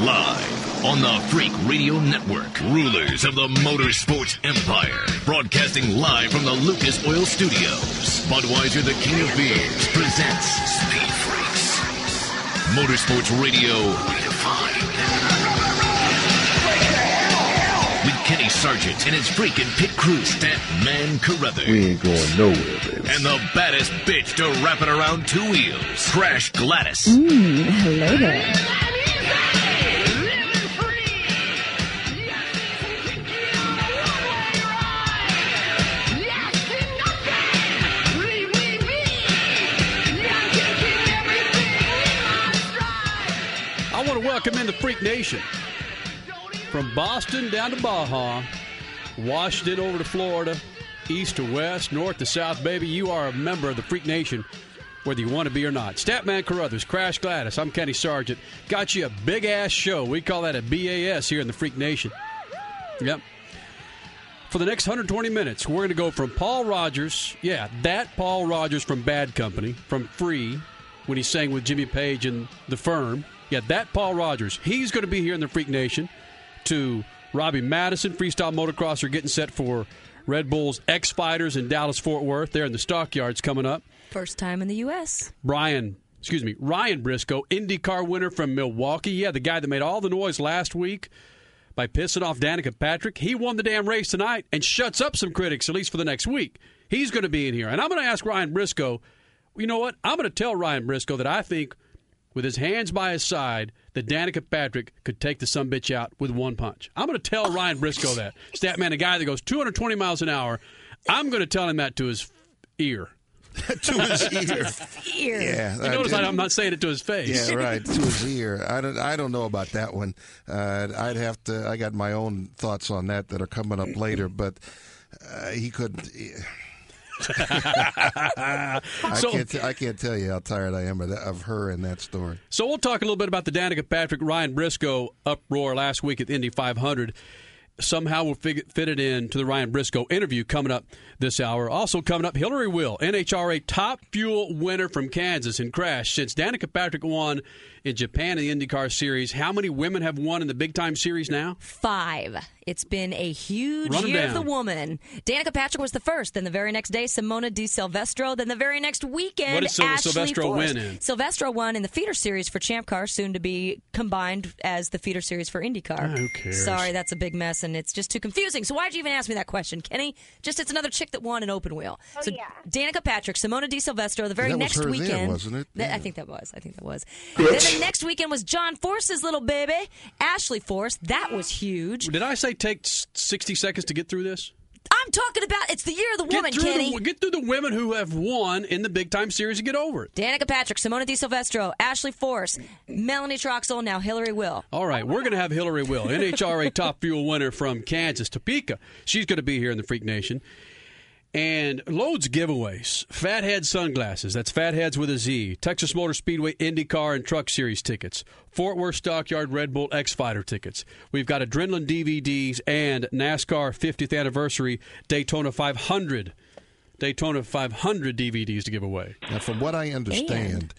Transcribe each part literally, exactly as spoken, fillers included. Live on the Freak Radio Network, rulers of the motorsports empire, broadcasting live from the Lucas Oil Studios. Budweiser, the King of Beers, presents Speed Freaks. Motorsports Radio Redefined. With Kenny Sargent and his freaking pit crew, Statman Carruthers. We ain't going nowhere, baby. And the baddest bitch to wrap it around two wheels, Crash Gladys. Mmm, hello there. Welcome in the Freak Nation. From Boston down to Baja, Washington over to Florida, east to west, north to south, baby, you are a member of the Freak Nation, whether you want to be or not. Statman Carruthers, Crash Gladys, I'm Kenny Sargent. Got you a big-ass show. We call that a B A S here in the Freak Nation. Yep. For the next one hundred twenty minutes, we're going to go from Paul Rodgers, yeah, that Paul Rodgers from Bad Company, from Free, when he sang with Jimmy Page and The Firm. Yeah, that Paul Rodgers, he's going to be here in the Freak Nation, to Robbie Madison, freestyle motocrosser, getting set for Red Bull's X-Fighters in Dallas-Fort Worth. They're in the stockyards coming up. First time in the U S Brian, excuse me, Ryan Briscoe, IndyCar winner from Milwaukee. Yeah, the guy that made all the noise last week by pissing off Danica Patrick. He won the damn race tonight and shuts up some critics, at least for the next week. He's going to be in here. And I'm going to ask Ryan Briscoe, you know what? I'm going to tell Ryan Briscoe that I think, with his hands by his side, that Danica Patrick could take the sumbitch out with one punch. I'm going to tell Ryan Briscoe that. Statman, a guy that goes two hundred twenty miles an hour, I'm going to tell him that to his ear. To his ear. His ear. Yeah, you notice I, I'm not saying it to his face. Yeah, right. To his ear. I don't. I don't know about that one. Uh, I'd have to. I got my own thoughts on that that are coming up later. But uh, he couldn't. He, I, so, can't t- I can't tell you how tired I am of, that, of her in that story. So we'll talk a little bit about the Danica Patrick, Ryan Briscoe uproar last week at the Indy five hundred. Somehow we'll fig- fit it in to the Ryan Briscoe interview coming up this hour. Also coming up, Hillary Will, N H R A Top Fuel winner from Kansas in Crash. Since Danica Patrick won in Japan in the IndyCar Series, how many women have won in the Big Time Series now? Five. It's been a huge Run year down. Of the woman. Danica Patrick was the first. Then the very next day, Simona De Silvestro. Then the very next weekend, what did Sil- Ashley Silvestro Force. Win in? Silvestro won in the feeder series for Champ Car, soon to be combined as the feeder series for IndyCar. Oh, who cares? Sorry, that's a big mess, and it's just too confusing. So why'd you even ask me that question, Kenny? Just it's another chick that won an open wheel. Oh, so yeah. Danica Patrick, Simona De Silvestro, the very that next was her weekend, then, wasn't it? Yeah. Th- I think that was. I think that was. Then the next weekend was John Force's little baby, Ashley Force. That was huge. Did I say? Take sixty seconds to get through this? I'm talking about it's the year of the get woman, Kenny. The, get through the women who have won in the Big Time Series and get over it. Danica Patrick, Simona De Silvestro, Ashley Force, Melanie Troxel, now Hillary Will. All right, we're going to have Hillary Will, N H R A Top Fuel winner from Kansas, Topeka. She's going to be here in the Freak Nation. And loads of giveaways. Fathead sunglasses. That's Fatheads with a Z. Texas Motor Speedway IndyCar and Truck Series tickets. Fort Worth Stockyard Red Bull X-Fighter tickets. We've got Adrenaline D V Ds and NASCAR fiftieth Anniversary Daytona five hundred. Daytona five hundred D V Ds to give away. Now, from what I understand... And-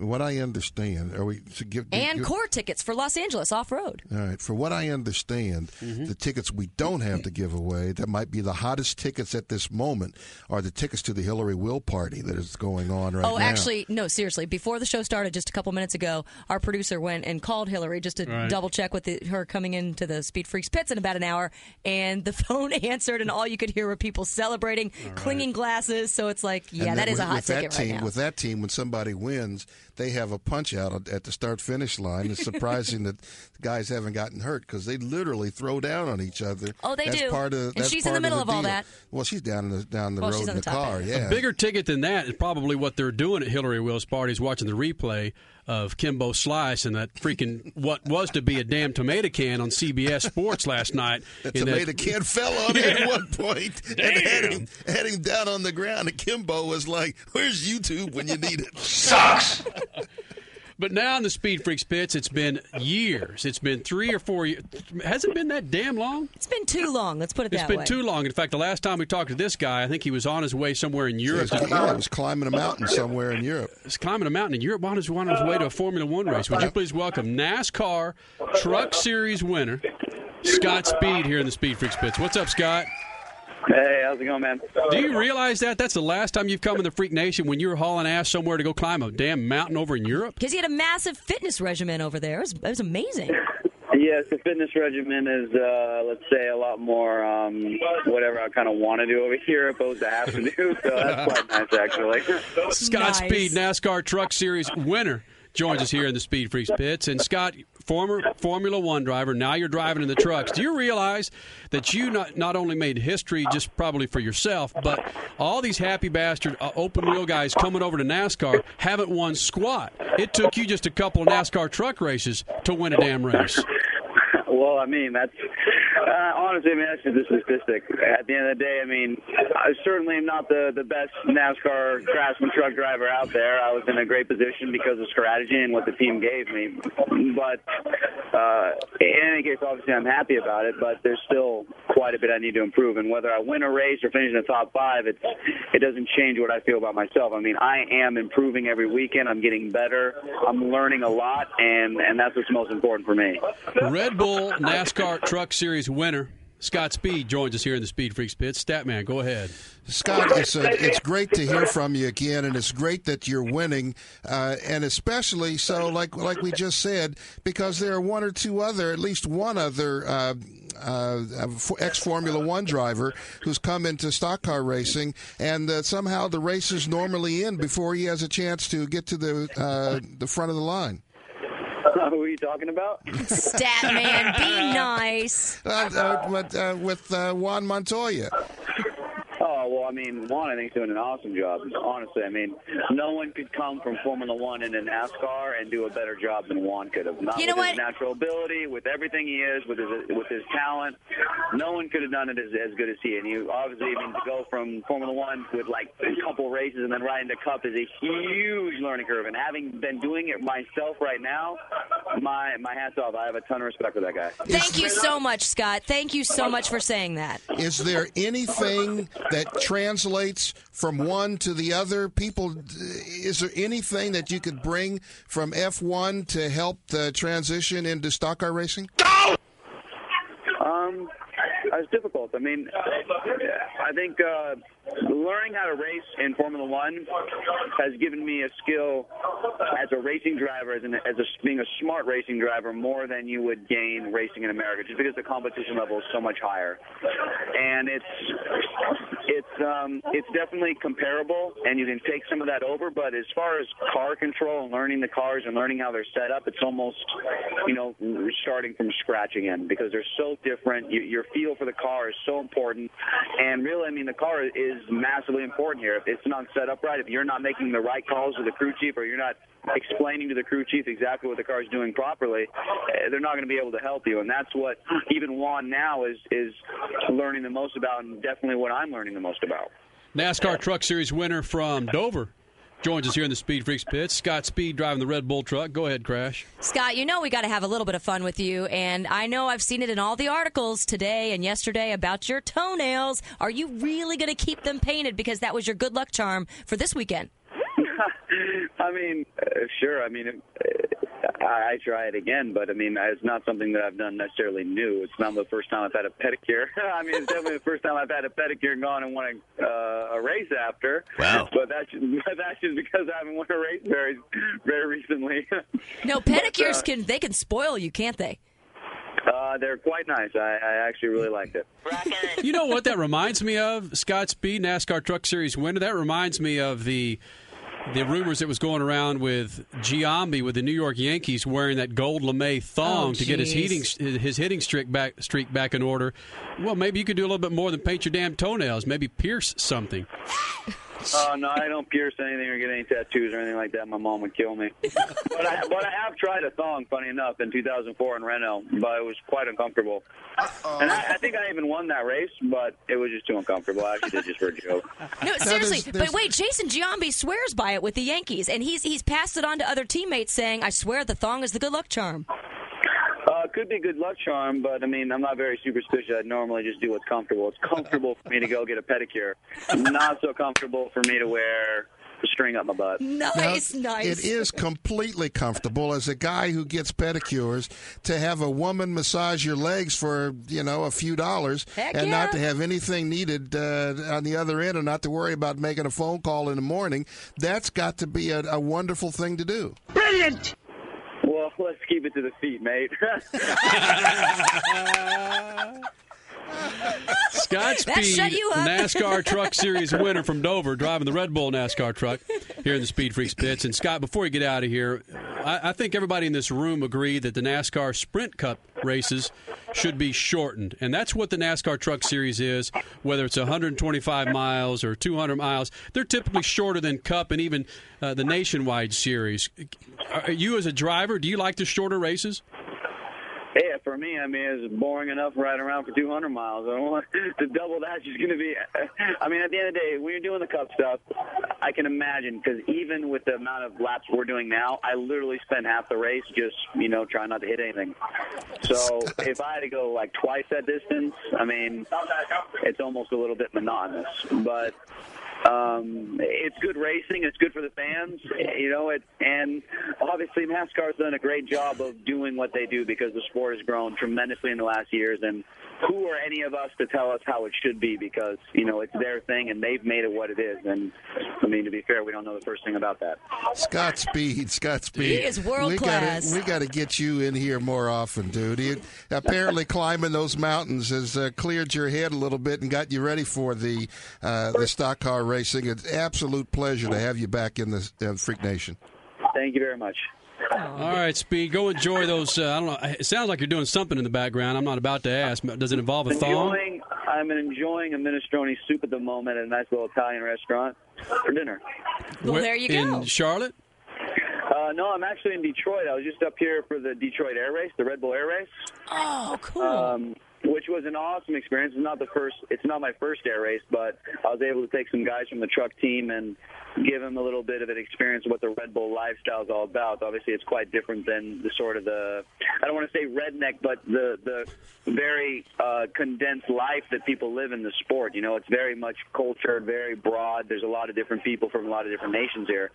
What I understand, are we to give and core tickets for Los Angeles off road? All right, for what I understand, mm-hmm. the tickets we don't have to give away that might be the hottest tickets at this moment are the tickets to the Hillary Will party that is going on right oh, now. Oh, actually, no, seriously. Before the show started, just a couple minutes ago, our producer went and called Hillary just to right. double check with the, her coming into the Speed Freaks pits in about an hour, and the phone answered, and all you could hear were people celebrating, all clinging right. glasses. So it's like, yeah, that with, is a hot ticket team, right now. With that team, when somebody wins, they have a punch-out at the start-finish line. It's surprising that guys haven't gotten hurt because they literally throw down on each other. Oh, they that's do. Part of, and she's in the middle of, the of all that. Well, she's down the, down the well, road in the, the car. Yeah. A bigger ticket than that is probably what they're doing at Hillary Will's party is watching the replay of Kimbo Slice and that freaking what was to be a damn tomato can on C B S Sports last night. That tomato that... can fell on yeah. him at one point damn. And had him, had him down on the ground. And Kimbo was like, where's YouTube when you need it? Sucks! But now in the Speed Freaks pits, it's been years. It's been three or four years. Has it been that damn long? It's been too long. Let's put it that way. It's been too long. In fact, the last time we talked to this guy, I think he was on his way somewhere in Europe. He was, was climbing a mountain somewhere in Europe. He was climbing a mountain in Europe on his, on his way to a Formula One race. Would you please welcome NASCAR Truck Series winner, Scott Speed, here in the Speed Freaks pits. What's up, Scott? Hey, how's it going, man? Do you realize that? That's the last time you've come in the Freak Nation, when you were hauling ass somewhere to go climb a damn mountain over in Europe? Because he had a massive fitness regimen over there. It was, it was amazing. Yes, the fitness regimen is, uh, let's say, a lot more um, whatever I kind of want to do over here opposed to have to do. So that's quite nice, actually. Scott nice. Speed, NASCAR Truck Series winner, joins us here in the Speed Freaks pits. And Scott, former Formula One driver, now you're driving in the trucks. Do you realize that you not, not only made history just probably for yourself, but all these happy bastard uh, open-wheel guys coming over to NASCAR haven't won squat? It took you just a couple of NASCAR truck races to win a damn race. Well, I mean, that's uh, honestly, I mean, that's just a statistic. At the end of the day, I mean, I certainly am not the, the best NASCAR craftsman truck driver out there. I was in a great position because of strategy and what the team gave me. But uh, in any case, obviously, I'm happy about it, but there's still quite a bit I need to improve. And whether I win a race or finish in the top five, it's, it doesn't change what I feel about myself. I mean, I am improving every weekend. I'm getting better. I'm learning a lot, and, and that's what's most important for me. Red Bull NASCAR Truck Series winner Scott Speed joins us here in the Speed Freaks pits. Statman, go ahead. Scott, it's, a, it's great to hear from you again, and it's great that you're winning, uh, and especially so, like like we just said, because there are one or two other, at least one other uh, uh, ex-Formula One driver who's come into stock car racing, and uh, somehow the race is normally in before he has a chance to get to the uh, the front of the line. Who are you talking about? Statman, be nice. Uh, uh, with uh, with uh, Juan Montoya. Oh, well, I mean, Juan, I think, is doing an awesome job, honestly. I mean, no one could come from Formula One into NASCAR and do a better job than Juan could have. Not you know with what? His natural ability, with everything he is, with his, with his talent. No one could have done it as, as good as he. And you obviously, I mean, to go from Formula One with, like, a couple races and then right into Cup is a huge learning curve. And having been doing it myself right now, my, my hat's off. I have a ton of respect for that guy. Thank you so much, Scott. Thank you so much for saying that. Is there anything that translates from one to the other? People, is there anything that you could bring from F one to help the transition into stock car racing? Go! Um, it's difficult. I mean, I think uh, learning how to race in Formula One has given me a skill as a racing driver, as, an, as a, being a smart racing driver, more than you would gain racing in America, just because the competition level is so much higher. And it's it's um, it's definitely comparable, and you can take some of that over. But as far as car control and learning the cars and learning how they're set up, it's almost, you know, starting from scratch again, because they're so different. You, your feel for the car is so important, and really, I mean, the car is massively important here. If it's not set up right, if you're not making the right calls with the crew chief, or you're not explaining to the crew chief exactly what the car is doing properly, they're not going to be able to help you. And that's what even Juan now is is learning the most about, and definitely what I'm learning the most about. NASCAR Truck Series winner from Dover joins us here in the Speed Freaks pits. Scott Speed driving the Red Bull truck. Go ahead, Crash. Scott, you know we got to have a little bit of fun with you, and I know I've seen it in all the articles today and yesterday about your toenails. Are you really going to keep them painted, because that was your good luck charm for this weekend? I mean, uh, sure. I mean, uh, I, I try it again, but I mean, it's not something that I've done necessarily new. It's not the first time I've had a pedicure. I mean, it's definitely the first time I've had a pedicure and gone and won a, uh, a race after. Wow. But that's just, that's just because I haven't won a race very, very recently. No, pedicures but, uh, can they can spoil you, can't they? Uh, they're quite nice. I, I actually really liked it. You know what that reminds me of? Scott Speed, NASCAR Truck Series winner. That reminds me of the. The rumors that was going around with Giambi with the New York Yankees wearing that gold lame thong oh, to get his heating his hitting streak back streak back in order. Well, maybe you could do a little bit more than paint your damn toenails. Maybe pierce something. Oh, uh, no, I don't pierce anything or get any tattoos or anything like that. My mom would kill me. But, I, but I have tried a thong, funny enough, in two thousand four in Reno, but it was quite uncomfortable. Uh-oh. And I, I think I even won that race, but it was just too uncomfortable. I actually did just for a joke. No, seriously. There's, there's... But wait, Jason Giambi swears by it with the Yankees, and he's he's passed it on to other teammates saying, I swear the thong is the good luck charm. Uh, could be good luck charm, but, I mean, I'm not very superstitious. I normally just do what's comfortable. It's comfortable for me to go get a pedicure. Not so comfortable for me to wear a string up my butt. Nice, now, nice. It is completely comfortable as a guy who gets pedicures to have a woman massage your legs for, you know, a few dollars Heck and yeah. not to have anything needed uh, on the other end and not to worry about making a phone call in the morning. That's got to be a, a wonderful thing to do. Brilliant! Well, let's keep it to the feet, mate. Scott Speed, NASCAR Truck Series winner from Dover, driving the Red Bull NASCAR truck here in the Speed Freaks pits. And, Scott, before you get out of here, I, I think everybody in this room agreed that the NASCAR Sprint Cup races should be shortened. And that's what the NASCAR Truck Series is, whether it's one hundred twenty-five miles or two hundred miles. They're typically shorter than Cup and even uh, the Nationwide Series. Are you, as a driver, do you like the shorter races? Yeah, for me, I mean, it's boring enough riding around for two hundred miles. I don't want to double that. It's going to be, I mean, at the end of the day, when you're doing the Cup stuff, I can imagine, because even with the amount of laps we're doing now, I literally spend half the race just, you know, trying not to hit anything. So if I had to go, like, twice that distance, I mean, it's almost a little bit monotonous. But um, it's good racing. It's good for the fans, you know, it, and obviously NASCAR's done a great job of doing what they do because the sport has grown tremendously in the last years, and who are any of us to tell us how it should be, because, you know, it's their thing and they've made it what it is. And, I mean, to be fair, we don't know the first thing about that. Scott Speed, Scott Speed. He is world-class. We got to get you in here more often, dude. You, apparently climbing those mountains has uh, cleared your head a little bit and got you ready for the, uh, the stock car racing. It's an absolute pleasure to have you back in the uh, Freak Nation. Thank you very much. All right, Speed, go enjoy those. Uh, I don't know. It sounds like you're doing something in the background. I'm not about to ask. Does it involve a thong? Enjoying, I'm enjoying a minestrone soup at the moment at a nice little Italian restaurant for dinner. Well, Where, there you go. In Charlotte? Uh, no, I'm actually in Detroit. I was just up here for the Detroit Air Race, the Red Bull Air Race. Oh, cool. Um, which was an awesome experience. It's not the first. It's not my first air race, but I was able to take some guys from the truck team and give them a little bit of an experience of what the Red Bull lifestyle is all about. Obviously, it's quite different than the sort of the, I don't want to say redneck, but the, the very uh, condensed life that people live in the sport. You know, it's very much cultured, very broad. There's a lot of different people from a lot of different nations here.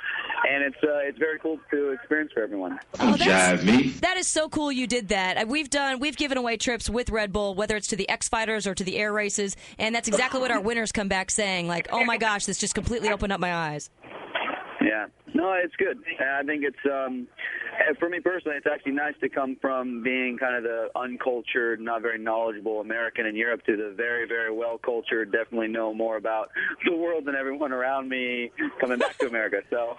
And it's uh, it's very cool to experience for everyone. Oh, that's, that is so cool you did that. We've done, we've given away trips with Red Bull, whether it's to the X Fighters or to the air races, and that's exactly what our winners come back saying, like, oh my gosh, this just completely opened up my eyes. Yeah. No, it's good. I think it's, um, for me personally, it's actually nice to come from being kind of the uncultured, not very knowledgeable American in Europe to the very, very well-cultured, definitely know more about the world than everyone around me coming back to America. So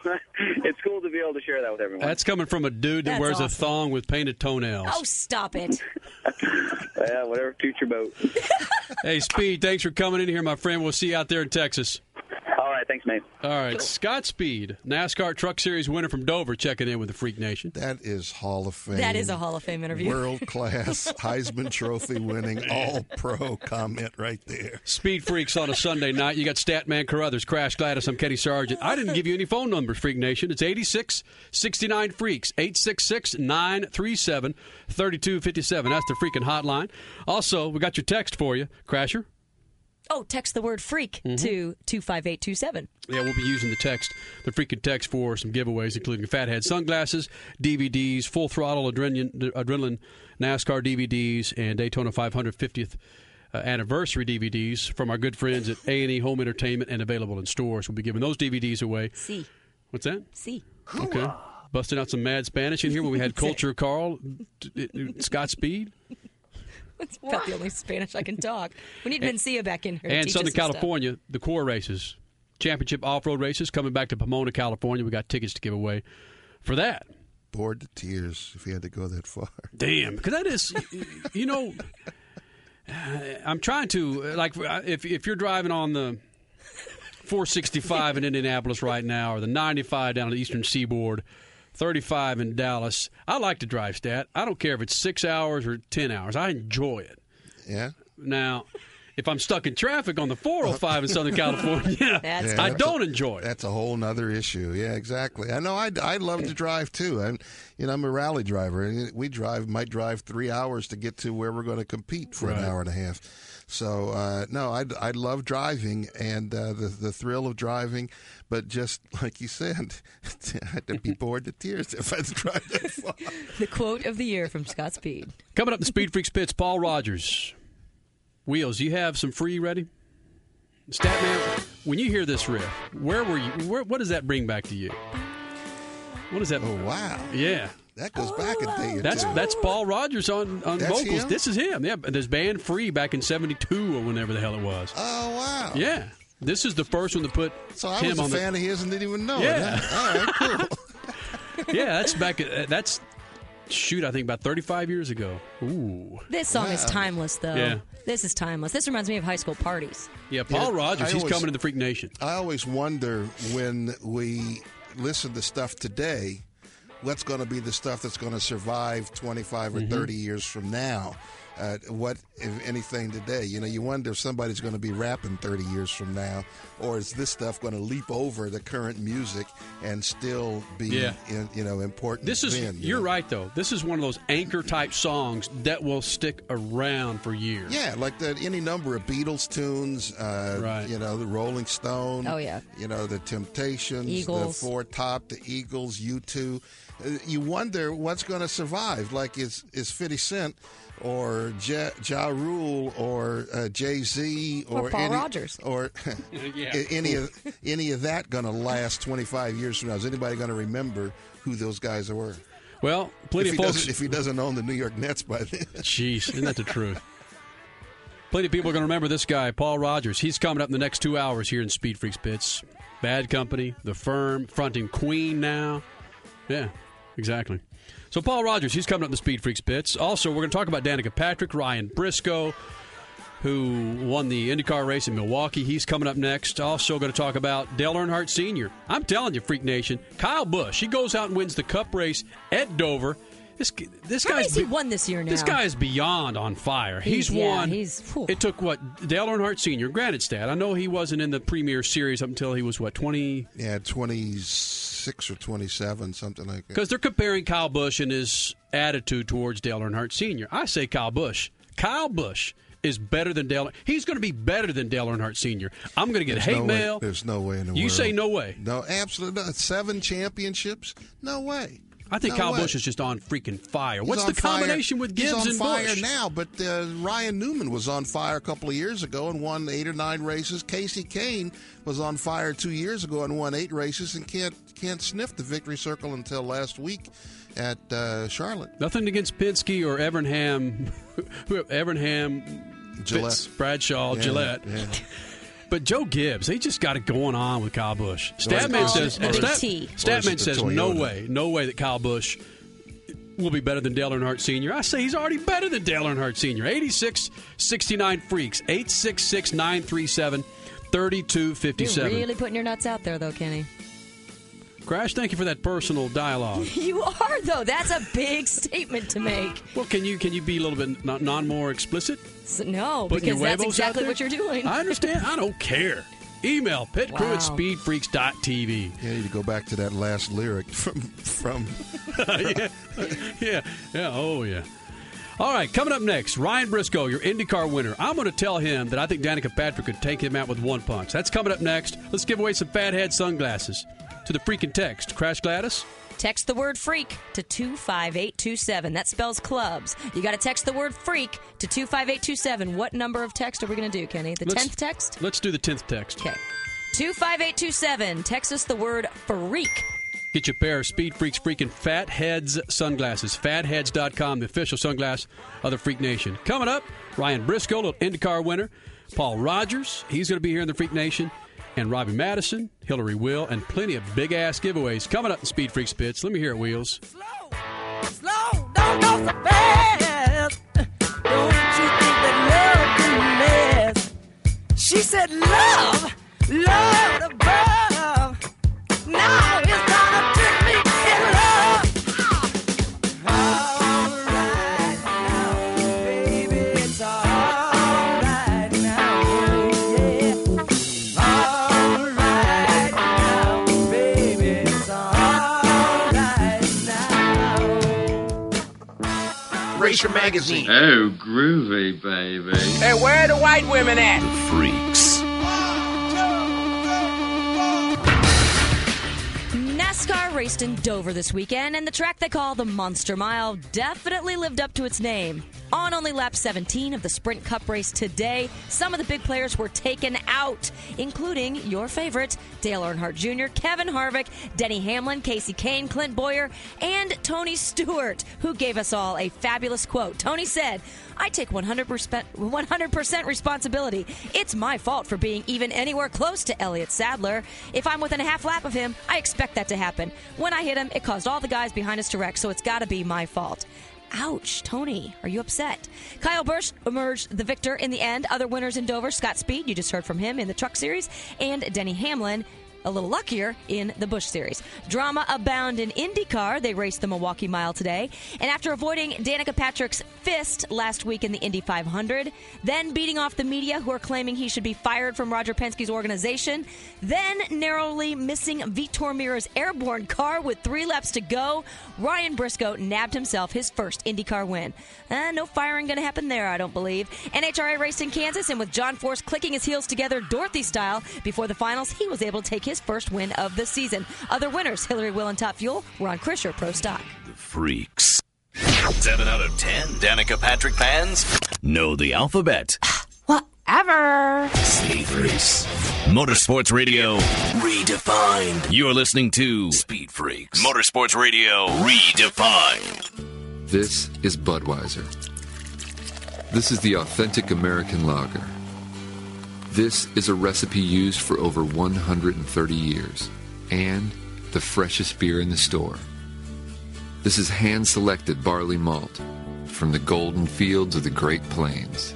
it's cool to be able to share that with everyone. That's coming from a dude that That's wears awesome. a thong with painted toenails. Oh, stop it. Yeah, whatever, future boat. Hey, Speed, thanks for coming in here, my friend. We'll see you out there in Texas. All right, thanks, mate. All right, Scott Speed, NASCAR Truck Series winner from Dover, checking in with the Freak Nation. That is Hall of Fame. That is a Hall of Fame interview. World-class, Heisman Trophy-winning, all-pro comment right there. Speed Freaks on a Sunday night. You got Statman Carruthers, Crash Gladys. I'm Kenny Sargent. I didn't give you any phone numbers, Freak Nation. It's eight six six nine Freaks, eight six six nine three seven three two five seven. That's the freaking hotline. Also, we got your text for you, Crasher. Oh, text the word freak mm-hmm. to two five eight two seven. Yeah, we'll be using the text, the freaking text, for some giveaways, including Fathead sunglasses, D V Ds, Full Throttle Adrenaline, adrenaline NASCAR D V Ds, and Daytona five hundred fiftieth uh, anniversary D V Ds from our good friends at A and E Home Entertainment and available in stores. We'll be giving those D V Ds away. See. What's that? See. Okay. Busting out some mad Spanish in here when we had Culture Carl, Scott Speed. It's about what? The only Spanish I can talk. We need Mencia back in here. And Southern California, stuff. The core races, championship off-road races coming back to Pomona, California. We got tickets to give away for that. Bored to tears if you had to go that far. Damn, because that is, you know, I'm trying to, like, if if you're driving on the four sixty-five in Indianapolis right now, or the ninety-five down on the Eastern Seaboard, thirty-five in Dallas. I like to drive, Stat. I don't care if it's six hours or ten hours. I enjoy it. Yeah. Now, if I'm stuck in traffic on the four oh five in Southern California, yeah, yeah, I don't a, enjoy it. That's a whole other issue. Yeah, exactly. I know I, I love to drive, too. I'm, you know, I'm a rally driver, and we drive might drive three hours to get to where we're going to compete for right. an hour and a half. So, uh, no, I, I love driving and uh, the, the thrill of driving, but just like you said, I'd be bored to tears if I drive that far. The quote of the year from Scott Speed. Coming up in Speed Freaks Pits, Paul Rodgers. Wheels, you have some free ready? Statman, when you hear this riff, where were you? Where, what does that bring back to you? What does that Oh, bring? Wow. Yeah. That goes oh, back a day or that's, two. That's Paul Rodgers on, on vocals. Him? This is him. Yeah, this band Free back in seventy-two or whenever the hell it was. Oh, wow. Yeah. This is the first one to put so him on the... So I was a fan the... of his and didn't even know yeah. it. All right, cool. yeah, that's back... That's... Shoot, I think about thirty-five years ago. Ooh. This song wow. is timeless, though. Yeah. This is timeless. This reminds me of high school parties. Yeah, Paul yeah, Rodgers, I he's always, coming to the Freak Nation. I always wonder when we listen to stuff today, what's going to be the stuff that's going to survive twenty-five or mm-hmm. thirty years from now? Uh, what, if anything, today? You know, you wonder if somebody's going to be rapping thirty years from now, or is this stuff going to leap over the current music and still be, yeah. in, you know, important? This is then, you you're know? Right though. This is one of those anchor type songs that will stick around for years. Yeah, like the, any number of Beatles tunes. Uh, right. You know, the Rolling Stone. Oh yeah. You know, the Temptations, Eagles. The Four Top, the Eagles, U two. You wonder what's going to survive. Like, is is fifty Cent or Ja, ja Rule or uh, Jay-Z or, or Paul any, Rodgers or yeah. any of any of that going to last twenty-five years from now? Is anybody going to remember who those guys were? Well, plenty of folks. If he doesn't own the New York Nets by then, jeez, isn't that the truth? Plenty of people are going to remember this guy, Paul Rodgers. He's coming up in the next two hours here in Speed Freaks Pits. Bad Company, The Firm, fronting Queen now. Yeah. Exactly. So Paul Rodgers, he's coming up to Speed Freaks Pits. Also, we're going to talk about Danica Patrick, Ryan Briscoe, who won the IndyCar race in Milwaukee. He's coming up next. Also going to talk about Dale Earnhardt Senior I'm telling you, Freak Nation, Kyle Busch, he goes out and wins the Cup race at Dover. This this How guy's has he won this year now? This guy is beyond on fire. He's, he's won. Yeah, he's, it took, what, Dale Earnhardt Senior, granted, Stat, I know he wasn't in the Premier Series up until he was, what, twenty? Yeah, twenty-six or twenty-seven, something like that. Because they're comparing Kyle Busch and his attitude towards Dale Earnhardt Senior I say Kyle Busch. Kyle Busch is better than Dale. He's going to be better than Dale Earnhardt Senior I'm going to get there's hate no mail. Way, there's no way in the you world. You say no way. No, absolutely not. Seven championships? No way. I think no Kyle way. Busch is just on freaking fire. He's What's the combination fire. With Gibbs and Busch? He's on fire Busch? Now, but uh, Ryan Newman was on fire a couple of years ago and won eight or nine races. Kasey Kahne was on fire two years ago and won eight races and can't can't sniff the victory circle until last week at uh, Charlotte. Nothing against Penske or Evernham, Evernham, Gillette. Fitz, Bradshaw, yeah, Gillette. Yeah. But Joe Gibbs, they just got it going on with Kyle Busch. Statman says, Statman Statman says no way, no way that Kyle Busch will be better than Dale Earnhardt Senior I say he's already better than Dale Earnhardt Senior eighty-six sixty-nine Freaks, eight six six, nine three seven, three two five seven. You're really putting your nuts out there, though, Kenny. Crash, thank you for that personal dialogue. You are, though. That's a big statement to make. Well, can you can you be a little bit non, non more explicit? So, no, Putting because that's exactly what you're doing. I understand. I don't care. Email pitcrew wow. at speedfreaks dot t v. Yeah, you need to go back to that last lyric from... from yeah. yeah, yeah, oh, yeah. All right, coming up next, Ryan Briscoe, your IndyCar winner. I'm going to tell him that I think Danica Patrick could take him out with one punch. That's coming up next. Let's give away some fathead sunglasses. To the freaking text. Crash Gladys? Text the word freak to two five eight two seven. That spells clubs. You got to text the word freak to two five eight two seven. What number of text are we going to do, Kenny? The let's, tenth text? Let's do the tenth text. Okay. two five eight two seven. Text us the word freak. Get your pair of Speed Freaks freaking Fatheads sunglasses. fatheads dot com, the official sunglass of the Freak Nation. Coming up, Ryan Briscoe, little IndyCar winner. Paul Rodgers, he's going to be here in the Freak Nation. And Robbie Madison, Hillary Will, and plenty of big-ass giveaways coming up in Speed Freaks Pits. Let me hear it, Wheels. Slow, slow, don't go so fast. Don't you think that love can last? She said love Lord above, now it's gonna put me in love. All right now, baby, it's all right now, yeah. All right now, baby, it's all right now. Racer Magazine. Oh, groovy, baby. Hey, where are the white women at? The freaks. NASCAR raced in Dover this weekend, and the track they call the Monster Mile definitely lived up to its name. On only lap seventeen of the Sprint Cup race today, some of the big players were taken out, including your favorites, Dale Earnhardt Junior, Kevin Harvick, Denny Hamlin, Kasey Kahne, Clint Boyer, and Tony Stewart, who gave us all a fabulous quote. Tony said, I take one hundred percent responsibility. It's my fault for being even anywhere close to Elliott Sadler. If I'm within a half lap of him, I expect that to happen. When I hit him, it caused all the guys behind us to wreck, so it's got to be my fault. Ouch, Tony, are you upset? Kyle Busch emerged the victor in the end. Other winners in Dover, Scott Speed, you just heard from him in the Truck Series, and Denny Hamlin, a little luckier in the Busch Series. Drama abound in IndyCar. They raced the Milwaukee Mile today. And after avoiding Danica Patrick's fist last week in the Indy five hundred, then beating off the media who are claiming he should be fired from Roger Penske's organization, then narrowly missing Vitor Mira's airborne car with three laps to go, Ryan Briscoe nabbed himself his first IndyCar win. Uh, no firing going to happen there, I don't believe. N H R A raced in Kansas, and with John Force clicking his heels together Dorothy style before the finals, he was able to take his His first win of the season. Other winners, Hillary Will and Top Fuel, Ron Krisher, Pro Stock. The freaks. Seven out of ten Danica Patrick fans know the alphabet. Whatever. Speed Freaks. Motorsports Radio. Redefined. You're listening to Speed Freaks. Motorsports Radio. Redefined. This is Budweiser. This is the authentic American lager. This is a recipe used for over one hundred thirty years and the freshest beer in the store. This is hand-selected barley malt from the golden fields of the Great Plains.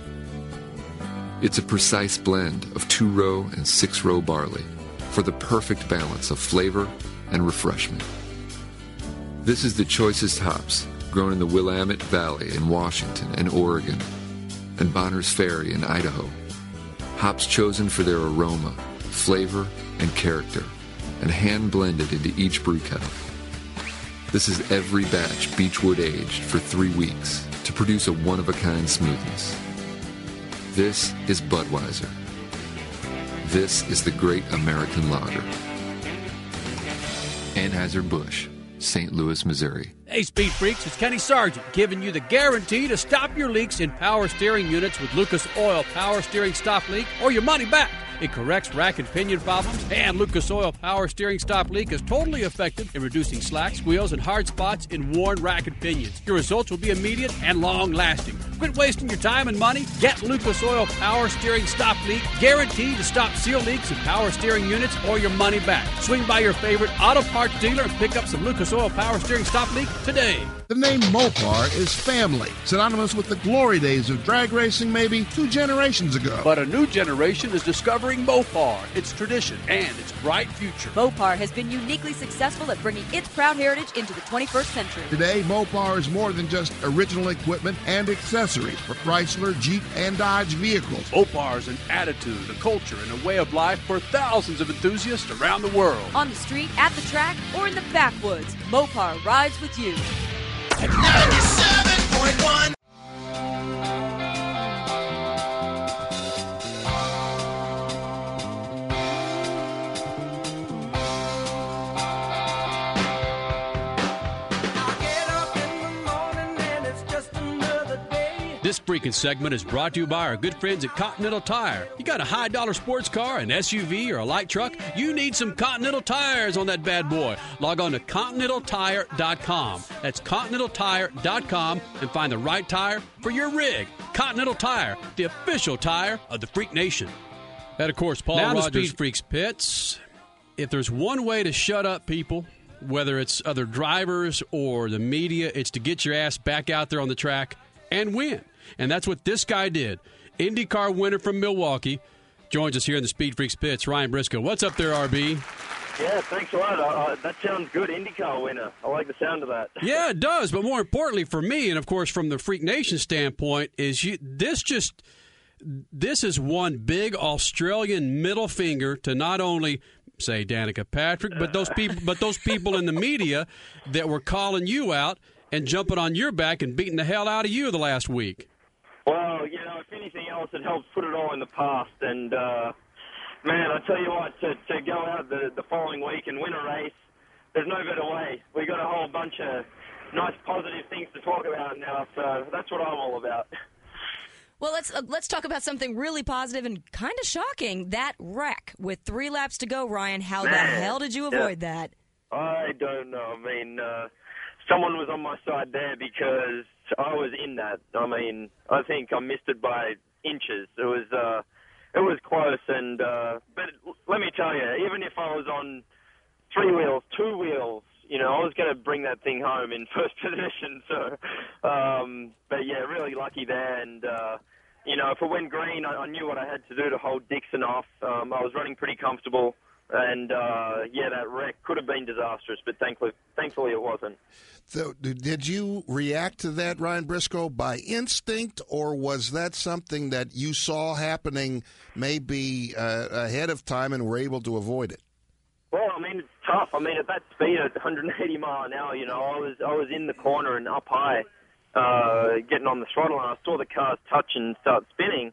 It's a precise blend of two-row and six-row barley for the perfect balance of flavor and refreshment. This is the choicest hops grown in the Willamette Valley in Washington and Oregon and Bonners Ferry in Idaho. Hops chosen for their aroma, flavor, and character, and hand-blended into each brew kettle. This is every batch Beechwood aged for three weeks to produce a one-of-a-kind smoothness. This is Budweiser. This is the great American lager. Anheuser-Busch, Saint Louis, Missouri. Hey, Speed Freaks, it's Kenny Sargent giving you the guarantee to stop your leaks in power steering units with Lucas Oil Power Steering Stop Leak or your money back. It corrects rack and pinion problems, and Lucas Oil Power Steering Stop Leak is totally effective in reducing slack, squeals, and hard spots in worn rack and pinions. Your results will be immediate and long-lasting. Quit wasting your time and money. Get Lucas Oil Power Steering Stop Leak, guaranteed to stop seal leaks in power steering units or your money back. Swing by your favorite auto parts dealer and pick up some Lucas Oil Power Steering Stop Leak today. The name Mopar is family, synonymous with the glory days of drag racing maybe two generations ago. But a new generation is discovering Mopar, its tradition, and its bright future. Mopar has been uniquely successful at bringing its proud heritage into the twenty-first century. Today, Mopar is more than just original equipment and accessories for Chrysler, Jeep, and Dodge vehicles. Mopar is an attitude, a culture, and a way of life for thousands of enthusiasts around the world. On the street, at the track, or in the backwoods, Mopar rides with you. ninety-seven point one. This freaking segment is brought to you by our good friends at Continental Tire. You got a high-dollar sports car, an S U V, or a light truck? You need some Continental Tires on that bad boy. Log on to Continental Tire dot com. That's Continental Tire dot com and find the right tire for your rig. Continental Tire, the official tire of the Freak Nation. And, of course, Paul Rodgers. Now the Speed Freaks pits. If there's one way to shut up people, whether it's other drivers or the media, it's to get your ass back out there on the track and win. And that's what this guy did. IndyCar winner from Milwaukee, joins us here in the Speed Freaks pits. Ryan Briscoe, what's up there, R B? Yeah, thanks a lot. Uh, that sounds good, IndyCar winner. I like the sound of that. Yeah, it does. But more importantly for me, and of course from the Freak Nation standpoint, is you, this just this is one big Australian middle finger to not only say Danica Patrick, but those people, but those people in the media that were calling you out and jumping on your back and beating the hell out of you the last week. Well, you know, if anything else, it helps put it all in the past. And, uh, man, I tell you what, to, to go out the, the following week and win a race, there's no better way. We got a whole bunch of nice, positive things to talk about now, so that's what I'm all about. Well, let's uh, let's talk about something really positive and kind of shocking, that wreck with three laps to go, Ryan. How man, the hell did you avoid yeah. that? I don't know. I mean, uh, someone was on my side there because I was in that. I mean, I think I missed it by inches. It was uh, it was close, and uh, but let me tell you, even if I was on three wheels, two wheels, you know, I was going to bring that thing home in first position. So, um, but yeah, really lucky there, and uh, you know, if it went green, I, I knew what I had to do to hold Dixon off. Um, I was running pretty comfortable. And, uh, yeah, that wreck could have been disastrous, but thankfully thankfully it wasn't. So did you react to that, Ryan Briscoe, by instinct, or was that something that you saw happening maybe uh, ahead of time and were able to avoid it? Well, I mean, it's tough. I mean, at that speed, at one hundred eighty miles an hour, you know, I was, I was in the corner and up high uh, getting on the throttle, and I saw the cars touch and start spinning.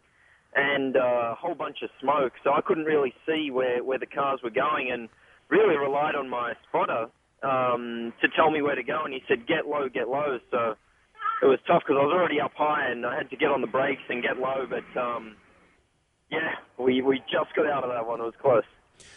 And uh, a whole bunch of smoke, so I couldn't really see where, where the cars were going, and really relied on my spotter um, to tell me where to go, and he said, get low, get low. So it was tough because I was already up high, and I had to get on the brakes and get low, but, um, yeah, we, we just got out of that one. It was close.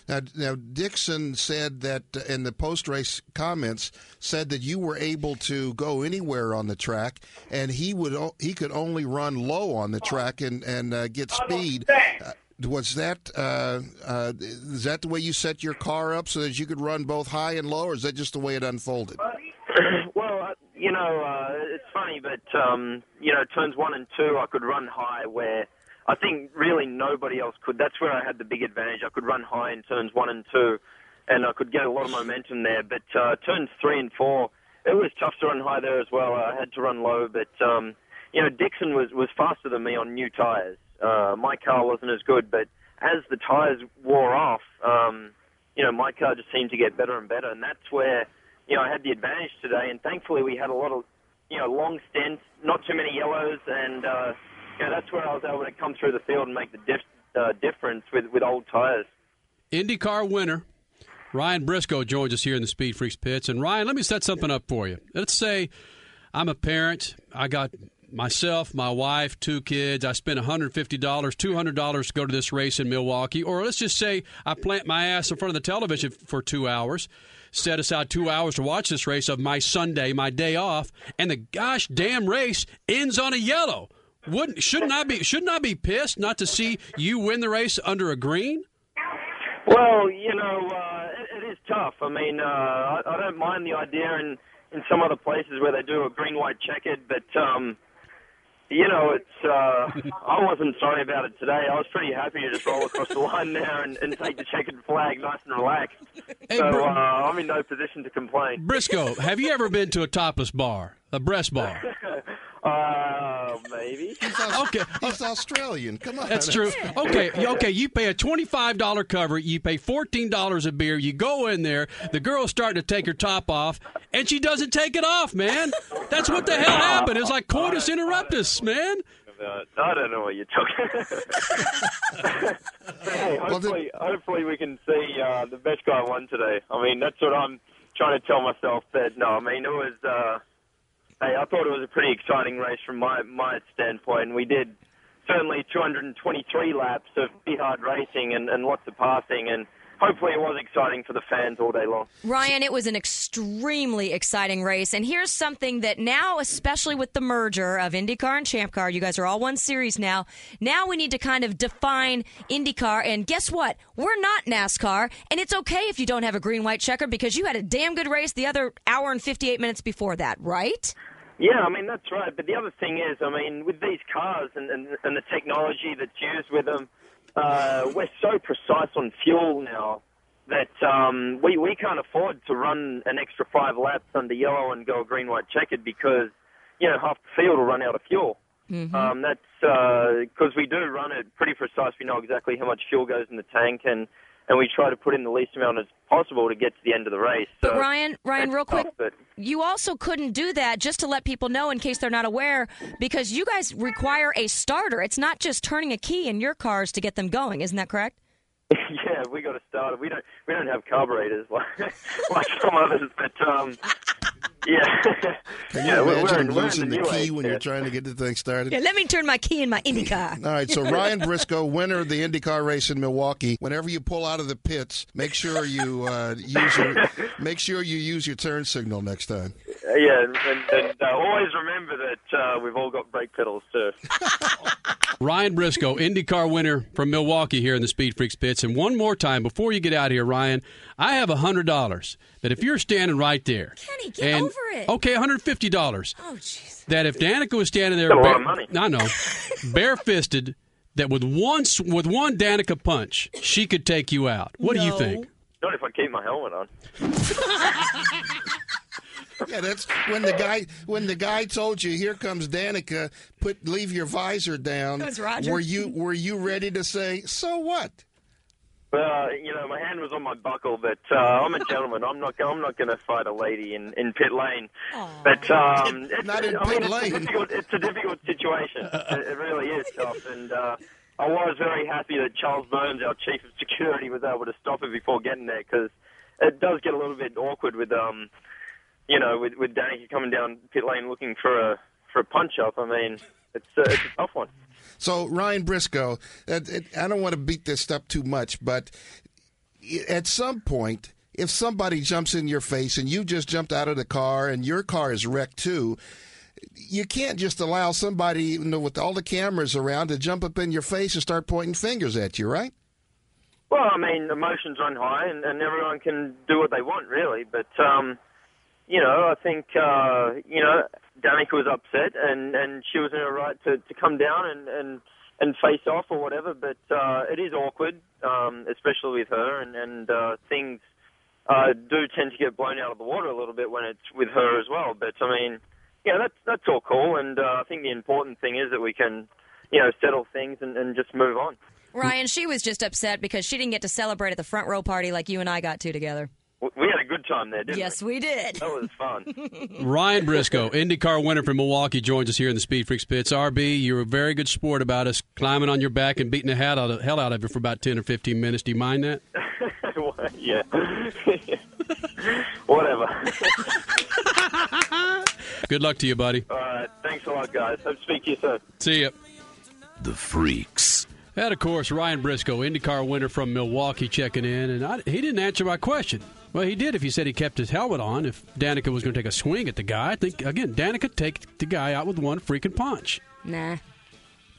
Now, now Dixon said that uh, in the post-race comments said that you were able to go anywhere on the track, and he would o- he could only run low on the track and and uh, get speed. Uh, was that uh, uh, is that the way you set your car up so that you could run both high and low, or is that just the way it unfolded? Well, uh, you know, uh, it's funny, but um, you know, turns one and two, I could run high where I think really nobody else could. That's where I had the big advantage. I could run high in turns one and two, and I could get a lot of momentum there. But uh, turns three and four, it was tough to run high there as well. I had to run low. But, um, you know, Dixon was, was faster than me on new tires. Uh, my car wasn't as good. But as the tires wore off, um, you know, my car just seemed to get better and better. And that's where, you know, I had the advantage today. And thankfully we had a lot of, you know, long stints, not too many yellows, and uh yeah, that's where I was able to come through the field and make the diff, uh, difference with, with old tires. IndyCar winner Ryan Briscoe joins us here in the Speed Freaks pits. And, Ryan, let me set something up for you. Let's say I'm a parent. I got myself, my wife, two kids. I spent one hundred fifty dollars, two hundred dollars to go to this race in Milwaukee. Or let's just say I plant my ass in front of the television for two hours, set aside two hours to watch this race of my Sunday, my day off, and the gosh damn race ends on a yellow. Wouldn't shouldn't I be shouldn't I be pissed not to see you win the race under a green? Well, you know, uh, it, it is tough. I mean, uh, I, I don't mind the idea in, in some other places where they do a green, white, checkered, but um, you know, it's uh, I wasn't sorry about it today. I was pretty happy to just roll across the line there and, and take the checkered flag, nice and relaxed. Hey, so Br- uh, I'm in no position to complain. Briscoe, have you ever been to a topless bar, a breast bar? Uh, maybe. He's, okay. He's Australian. Come on. That's true. Okay. Okay. You pay a twenty-five dollars cover. You pay fourteen dollars a beer. You go in there. The girl's starting to take her top off, and she doesn't take it off, man. That's what the hell happened. It's like coitus interruptus, man. I don't know what you're talking about. Hey, hopefully, hopefully we can see uh, the best guy won today. I mean, that's what I'm trying to tell myself. That no, I mean, it was... Uh, Hey, I thought it was a pretty exciting race from my, my standpoint. We did certainly two hundred twenty-three laps of pretty hard racing and, and lots of passing, and hopefully it was exciting for the fans all day long. Ryan, it was an extremely exciting race, and here's something that now, especially with the merger of IndyCar and Champ Car, you guys are all one series now, now we need to kind of define IndyCar, and guess what? We're not NASCAR, and it's okay if you don't have a green-white checker because you had a damn good race the other hour and fifty-eight minutes before that, right? Yeah, I mean, that's right. But the other thing is, I mean, with these cars and, and, and the technology that's used with them, uh, we're so precise on fuel now that um, we, we can't afford to run an extra five laps under yellow and go green, white, checkered because, you know, half the field will run out of fuel. Mm-hmm. Um, that's because uh, we do run it pretty precise. We know exactly how much fuel goes in the tank, and, and we try to put in the least amount as possible to get to the end of the race. So but Ryan, Ryan, real quick, tough, you also couldn't do that, just to let people know in case they're not aware, because you guys require a starter. It's not just turning a key in your cars to get them going. Isn't that correct? Yeah, we got a starter. We don't we don't have carburetors like, like some others, but. Um, Yeah. Can you yeah, imagine we're, losing we're the, the key when yeah. you're trying to get the thing started? Yeah, let me turn my key in my IndyCar. All right, so Ryan Briscoe, winner of the IndyCar race in Milwaukee. Whenever you pull out of the pits, make sure you uh, use your make sure you use your turn signal next time. Uh, yeah, and, and uh, always remember that uh, we've all got brake pedals too. Ryan Briscoe, IndyCar winner from Milwaukee here in the Speed Freaks pits. And one more time before you get out of here, Ryan, I have one hundred dollars that if you're standing right there. Kenny, get and, over it. Okay, one hundred fifty dollars. Oh, jeez. That if Danica was standing there. That's a lot of money. I know. Barefisted, that with one, with one Danica punch, she could take you out. What no. do you think? Not if I keep my helmet on. Yeah, that's when the guy when the guy told you, "Here comes Danica. Put leave your visor down." That was Roger. Were you were you ready to say, "So what"? Well, you know, my hand was on my buckle, but uh, I'm a gentleman. I'm not I'm not going to fight a lady in, in pit lane. Aww. But um, it's, not in I pit mean, lane. It's a difficult, it's a difficult situation. It, it really is tough. And uh, I was very happy that Charles Burns, our chief of security, was able to stop it before getting there, because it does get a little bit awkward with. Um, You know, with with Danica coming down pit lane looking for a for a punch up. I mean, it's uh, it's a tough one. So Ryan Briscoe, it, it, I don't want to beat this up too much, but at some point, if somebody jumps in your face and you just jumped out of the car and your car is wrecked too, you can't just allow somebody, you know, with all the cameras around, to jump up in your face and start pointing fingers at you, right? Well, I mean, emotions run high, and, and everyone can do what they want, really, but. Um, You know, I think, uh, you know, Danica was upset, and, and she was in her right to, to come down and, and, and face off or whatever, but uh, it is awkward, um, especially with her, and, and uh, things uh, do tend to get blown out of the water a little bit when it's with her as well. But, I mean, yeah, that's, that's all cool, and uh, I think the important thing is that we can, you know, settle things and, and just move on. Ryan, she was just upset because she didn't get to celebrate at the front row party like you and I got to together. We had a good time there, didn't yes, we? Yes, we did. That was fun. Ryan Briscoe, IndyCar winner from Milwaukee, joins us here in the Speed Freaks pits. R B, you were a very good sport about us climbing on your back and beating the hell out of, hell out of you for about ten or fifteen minutes. Do you mind that? Yeah. Whatever. Good luck to you, buddy. All right. Thanks a lot, guys. Hope to speak to you soon. See ya. The Freaks. And, of course, Ryan Briscoe, IndyCar winner from Milwaukee, checking in. And I, he didn't answer my question. Well, he did if he said he kept his helmet on, if Danica was going to take a swing at the guy. I think, again, Danica take the guy out with one freaking punch. Nah.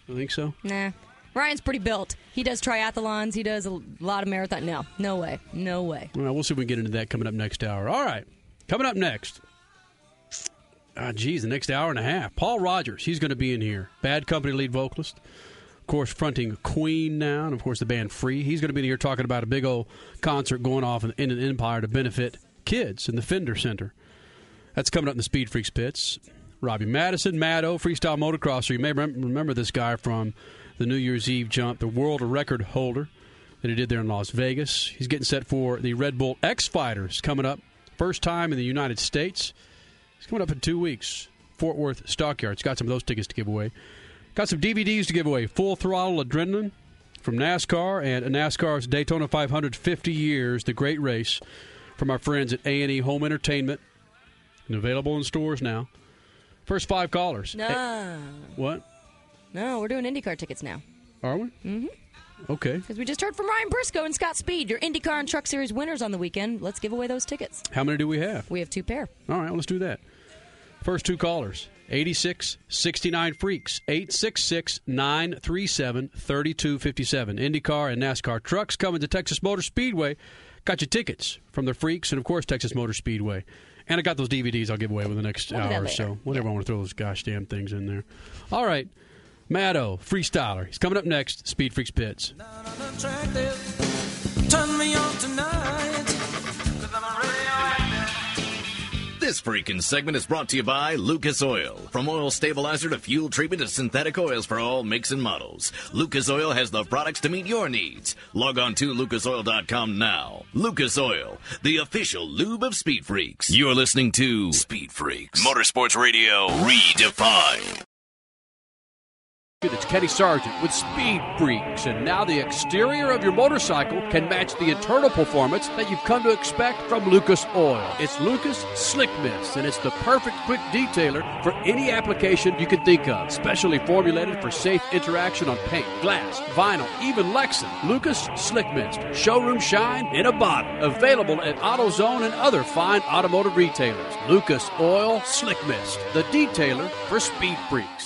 You think so? Nah. Ryan's pretty built. He does triathlons. He does a lot of marathon. No. No way. No way. Well, we'll see if we can get into that coming up next hour. All right. Coming up next. Ah, geez, the next hour and a half. Paul Rodgers. He's going to be in here. Bad Company lead vocalist. Of course, fronting Queen now, and of course the band Free. He's going to be here talking about a big old concert going off in, in an empire to benefit kids in the Fender Center. That's coming up in the Speed Freaks pits. Robbie Madison, Matt O, freestyle motocrosser. You may rem- remember this guy from the New Year's Eve jump, the world record holder that he did there in Las Vegas. He's getting set for the Red Bull X Fighters coming up, first time in the United States. It's coming up in two weeks. Fort Worth Stockyards. It's got some of those tickets to give away. Got some D V Ds to give away. Full Throttle Adrenaline from NASCAR and NASCAR's Daytona five hundred fifty years, the great race, from our friends at A and E Home Entertainment, and available in stores now. First five callers. No. Hey, what? No, we're doing IndyCar tickets now. Are we? Mm-hmm. Okay. Because we just heard from Ryan Briscoe and Scott Speed, your IndyCar and Truck Series winners on the weekend. Let's give away those tickets. How many do we have? We have two pair. All right, well, let's do that. First two callers. eighty-six sixty-nine freaks, eight six six, nine three seven, three two five seven. IndyCar and NASCAR trucks coming to Texas Motor Speedway. Got your tickets from the Freaks and, of course, Texas Motor Speedway. And I got those D V Ds I'll give away over the next we'll hour or so. Whatever, yeah. I want to throw those gosh damn things in there. All right. Maddo, freestyler. He's coming up next. Speed Freaks Pits. Turn me on tonight. This freaking segment is brought to you by Lucas Oil. From oil stabilizer to fuel treatment to synthetic oils for all makes and models, Lucas Oil has the products to meet your needs. Log on to lucas oil dot com now. Lucas Oil, the official lube of Speed Freaks. You're listening to Speed Freaks. Motorsports Radio Redefined. It's Kenny Sargent with Speed Freaks, and now the exterior of your motorcycle can match the internal performance that you've come to expect from Lucas Oil. It's Lucas Slick Mist, and it's the perfect quick detailer for any application you can think of. Specially formulated for safe interaction on paint, glass, vinyl, even Lexan. Lucas Slick Mist, showroom shine in a bottle. Available at AutoZone and other fine automotive retailers. Lucas Oil Slick Mist, the detailer for Speed Freaks.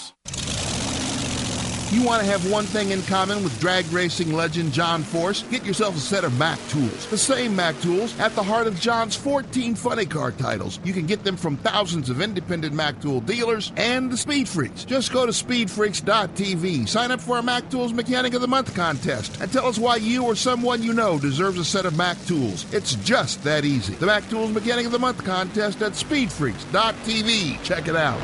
You want to have one thing in common with drag racing legend John Force? Get yourself a set of Mack tools. The same Mack tools at the heart of John's fourteen funny car titles. You can get them from thousands of independent Mack tool dealers and the Speed Freaks. Just go to speed freaks dot t v, sign up for our Mack Tools Mechanic of the Month contest, and tell us why you or someone you know deserves a set of Mack tools. It's just that easy. The Mack Tools Mechanic of the Month contest at speed freaks dot t v. Check it out.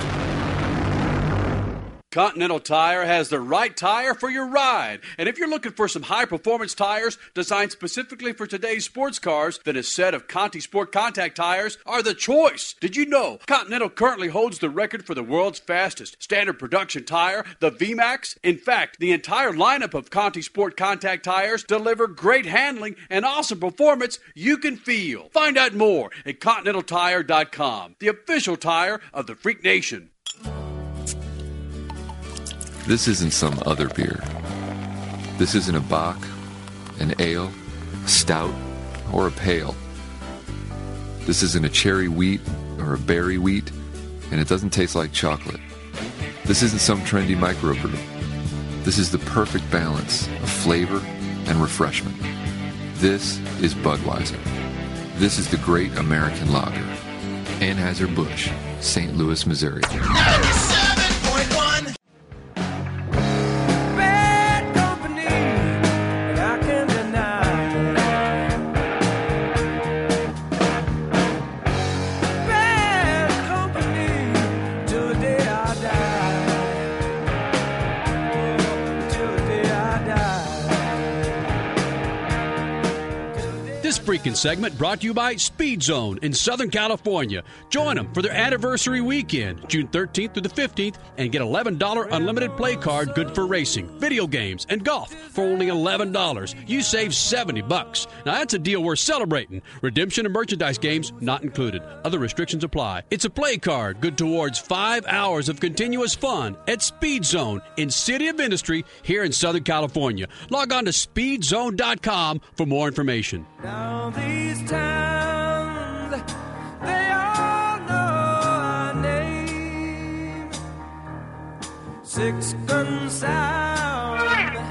Continental Tire has the right tire for your ride. And if you're looking for some high-performance tires designed specifically for today's sports cars, then a set of Conti Sport Contact tires are the choice. Did you know Continental currently holds the record for the world's fastest standard production tire, the V MAX? In fact, the entire lineup of Conti Sport Contact tires deliver great handling and awesome performance you can feel. Find out more at continental tire dot com, the official tire of the Freak Nation. This isn't some other beer. This isn't a bock, an ale, a stout, or a pale. This isn't a cherry wheat or a berry wheat, and it doesn't taste like chocolate. This isn't some trendy microbrew. This is the perfect balance of flavor and refreshment. This is Budweiser. This is the great American lager. Anheuser-Busch, Saint Louis, Missouri. Freaking segment brought to you by Speed Zone in Southern California. Join them for their anniversary weekend, June thirteenth through the fifteenth, and get eleven dollars unlimited play card good for racing, video games, and golf for only eleven dollars. You save seventy bucks. Now that's a deal worth celebrating. Redemption and merchandise games not included. Other restrictions apply. It's a play card good towards five hours of continuous fun at Speed Zone in City of Industry here in Southern California. Log on to speed zone dot com for more information. All these towns, they all know our name. Six Gun Sound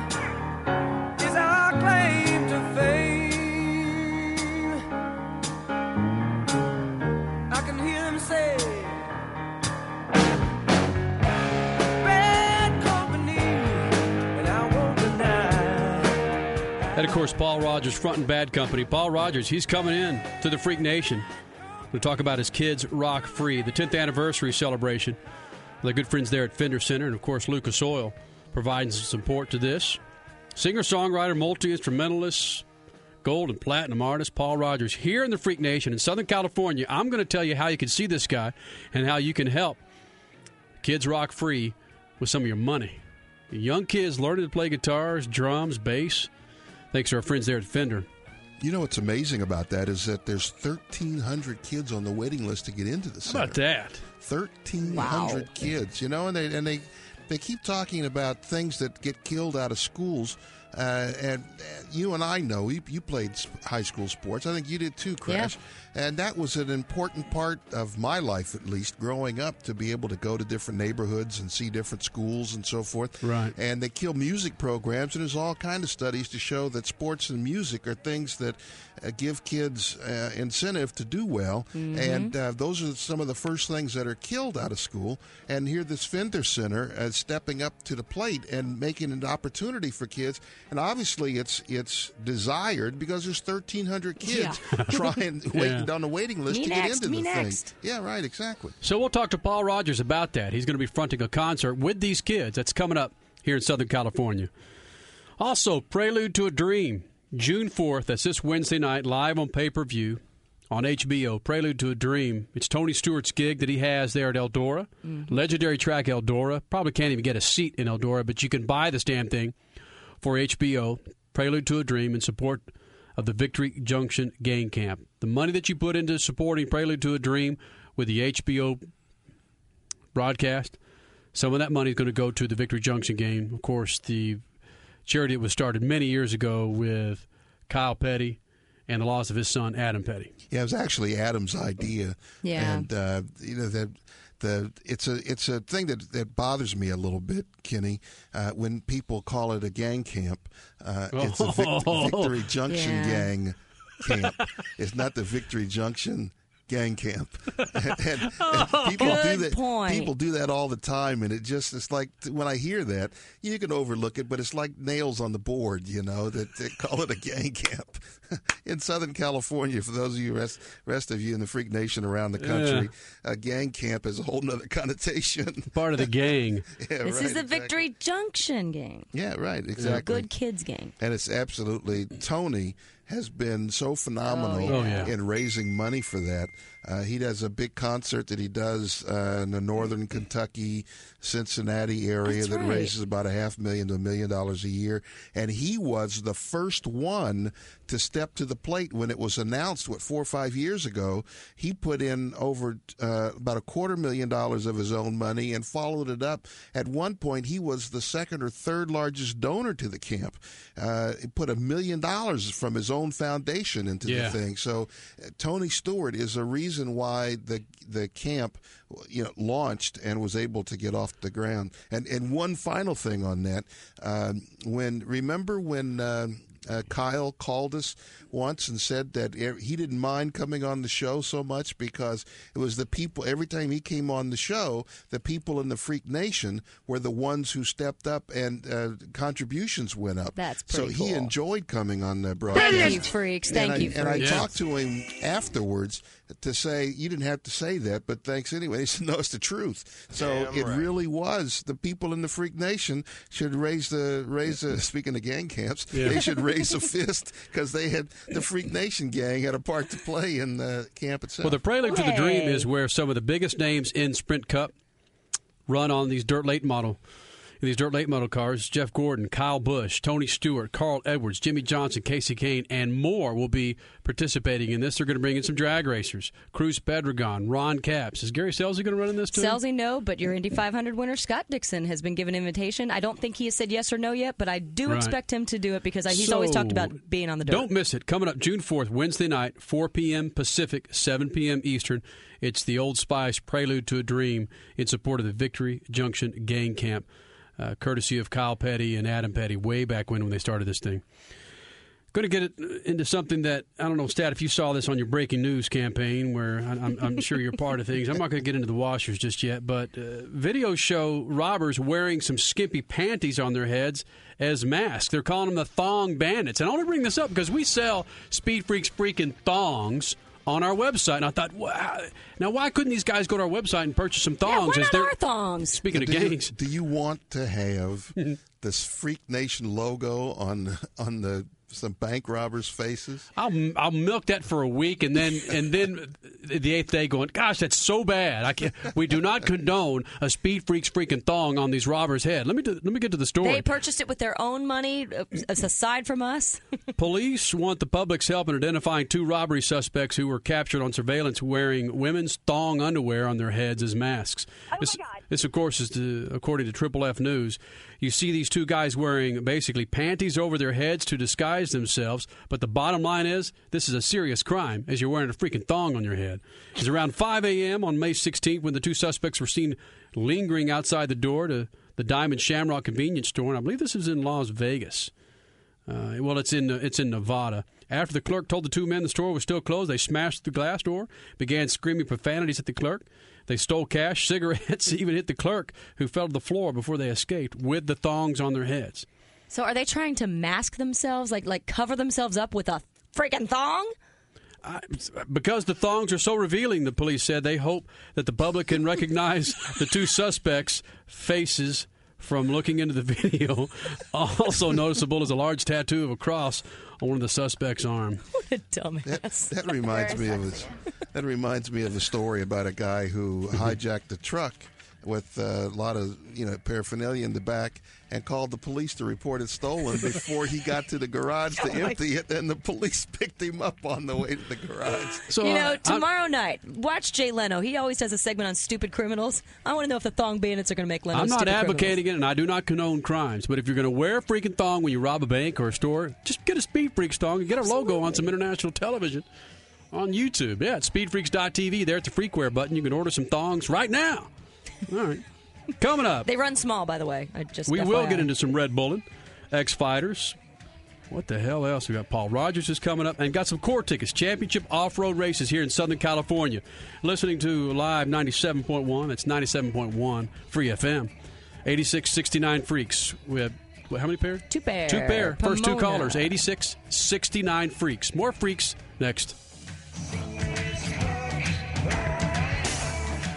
is our claim to fame. I can hear them say bad company, and I won't deny. And of course, Paul Rodgers fronting Bad Company. Paul Rodgers, he's coming in to the Freak Nation. We'll talk about his kids rock free, the tenth anniversary celebration. The good friends there at Fender Center, and of course Lucas Oil provides support to this. Singer, songwriter, multi-instrumentalist, gold and platinum artist Paul Rodgers here in the Freak Nation in Southern California. I'm going to tell you how you can see this guy and how you can help kids rock free with some of your money. Young kids learning to play guitars, drums, bass. Thanks to our friends there at Fender. You know what's amazing about that is that there's thirteen hundred kids on the waiting list to get into the center. How about that? thirteen hundred wow. Kids, you know, and they and they, they keep talking about things that get killed out of schools. Uh, and uh, you and I know you, you played high school sports. I think you did too, Crash. Yeah. And that was an important part of my life, at least growing up, to be able to go to different neighborhoods and see different schools and so forth. Right. And they kill music programs, and there's all kind of studies to show that sports and music are things that uh, give kids uh, incentive to do well. Mm-hmm. And uh, those are some of the first things that are killed out of school. And here this Fender Center is stepping up to the plate and making an opportunity for kids. And obviously, it's it's desired because there's thirteen hundred kids yeah. trying yeah. waiting on the waiting list me to next, get into me the next. thing. Yeah, right, exactly. So we'll talk to Paul Rodgers about that. He's going to be fronting a concert with these kids that's coming up here in Southern California. Also, Prelude to a Dream, June fourth. That's this Wednesday night, live on pay-per-view on H B O. Prelude to a Dream. It's Tony Stewart's gig that he has there at Eldora. Mm. Legendary track Eldora. Probably can't even get a seat in Eldora, but you can buy this damn thing for H B O, Prelude to a Dream, in support of the Victory Junction Gang Camp. The money that you put into supporting Prelude to a Dream with the H B O broadcast, some of that money is going to go to the Victory Junction game. Of course, the charity that was started many years ago with Kyle Petty and the loss of his son, Adam Petty. Yeah, it was actually Adam's idea. Yeah. And, uh, you know, that... The, it's a it's a thing that, that bothers me a little bit, Kenny, uh, when people call it a gang camp. Uh, oh. It's a vic- Victory Junction yeah. gang camp. It's not the Victory Junction gang camp. and, and oh, people do that. Point. People do that all the time, and it just it's like when I hear that, you can overlook it, but it's like nails on the board. You know that they call it a gang camp in Southern California. For those of you rest rest of you in the Freak Nation around the country, yeah. a gang camp is a whole nother connotation. Part of the gang. yeah, this right, is the exactly. Victory Junction gang. Yeah, right. Exactly. Good kids gang. And it's absolutely Tony. Has been so phenomenal oh, yeah. in raising money for that. Uh, he does a big concert that he does uh, in the northern Kentucky, Cincinnati area That's that right. raises about a half million to a million dollars a year. And he was the first one to step to the plate when it was announced, what, four or five years ago. He put in over uh, about a quarter million dollars of his own money and followed it up. At one point, he was the second or third largest donor to the camp. Uh, he put a million dollars from his own foundation into yeah. the thing. So uh, Tony Stewart is a reason why the the camp you know launched and was able to get off the ground. And and one final thing on that, um, when remember when uh, uh, Kyle called us once and said that he didn't mind coming on the show so much because it was the people, every time he came on the show, the people in the Freak Nation were the ones who stepped up and uh, contributions went up. That's pretty So cool. He enjoyed coming on the broadcast. Thank you, Freaks. Thank and you, I, Freaks. And I yeah. talked to him afterwards to say, you didn't have to say that, but thanks anyway. He said, no, it's the truth. So Damn it right. really was. The people in the Freak Nation should raise the, raise the, speaking of gang camps, yeah. they should raise a fist because they had, the Freak Nation gang had a part to play in the camp itself. Well, the Prelude to the Dream is where some of the biggest names in Sprint Cup run on these dirt late model, in these dirt late model cars. Jeff Gordon, Kyle Busch, Tony Stewart, Carl Edwards, Jimmy Johnson, Kasey Kahne, and more will be participating in this. They're going to bring in some drag racers. Cruz Pedregon, Ron Capps. Is Gary Selzy going to run in this too? Selzy, no, but your Indy five hundred winner, Scott Dixon, has been given an invitation. I don't think he has said yes or no yet, but I do right. expect him to do it because he's so, always talked about being on the dirt. Don't miss it. Coming up June fourth, Wednesday night, four p.m. Pacific, seven p.m. Eastern. It's the Old Spice Prelude to a Dream in support of the Victory Junction Gang Camp, uh, courtesy of Kyle Petty and Adam Petty way back when when they started this thing. Going to get it into something that, I don't know, Stat, if you saw this on your breaking news campaign, where I'm, I'm sure you're part of things. I'm not going to get into the washers just yet, but uh, videos show robbers wearing some skimpy panties on their heads as masks. They're calling them the Thong Bandits. And I want to bring this up because we sell Speed Freaks freaking thongs on our website. And I thought, wow. Now, why couldn't these guys go to our website and purchase some thongs? Yeah, why not our thongs? Speaking of gangs. Do you want to have this Freak Nation logo on on the... some bank robbers' faces? I'll I'll milk that for a week, and then and then the eighth day going, gosh, that's so bad. I can't. We do not condone a Speed Freak's freaking thong on these robbers' head. Let me do, let me get to the story. They purchased it with their own money, aside from us. Police want the public's help in identifying two robbery suspects who were captured on surveillance wearing women's thong underwear on their heads as masks. Oh my God. This, of course, is to, according to Triple F News. You see these two guys wearing basically panties over their heads to disguise themselves. But the bottom line is this is a serious crime, as you're wearing a freaking thong on your head. It was around five a.m. on May sixteenth when the two suspects were seen lingering outside the door to the Diamond Shamrock convenience store. And I believe this is in Las Vegas. Uh, well, it's in it's in Nevada. After the clerk told the two men the store was still closed, they smashed the glass door, began screaming profanities at the clerk. They stole cash, cigarettes, even hit the clerk, who fell to the floor before they escaped with the thongs on their heads. So are they trying to mask themselves, like like cover themselves up with a freaking thong? I, because the thongs are so revealing, the police said, they hope that the public can recognize the two suspects' faces from looking into the video. Also noticeable is a large tattoo of a cross on one of the suspect's arm. What a dumbass. That, that reminds me of a, that reminds me of a story about a guy who hijacked a truck with a lot of, you know, paraphernalia in the back and called the police to report it stolen before he got to the garage to oh empty it, and the police picked him up on the way to the garage. So, you know, uh, tomorrow I'm, night, watch Jay Leno. He always does a segment on stupid criminals. I want to know if the thong bandits are going to make Leno I'm not advocating criminals. It, and I do not condone crimes, but if you're going to wear a freaking thong when you rob a bank or a store, just get a Speed Freaks thong and get our Absolutely. logo on some international television on YouTube. Yeah, it's speed freaks dot t v. There at the Freakware button. You can order some thongs right now. All right. Coming up. They run small, by the way. I just we F Y I. Will get into some Red Bulling, X-Fighters. What the hell else? We got Paul Rodgers is coming up, and got some core tickets, championship off-road races here in Southern California. Listening to Live ninety-seven point one. That's ninety-seven point one Free F M. eighty-six sixty-nine Freaks. We have what, how many pairs? Two pairs. Two pair. Pomona. First two callers, eighty-six sixty-nine Freaks. More Freaks next.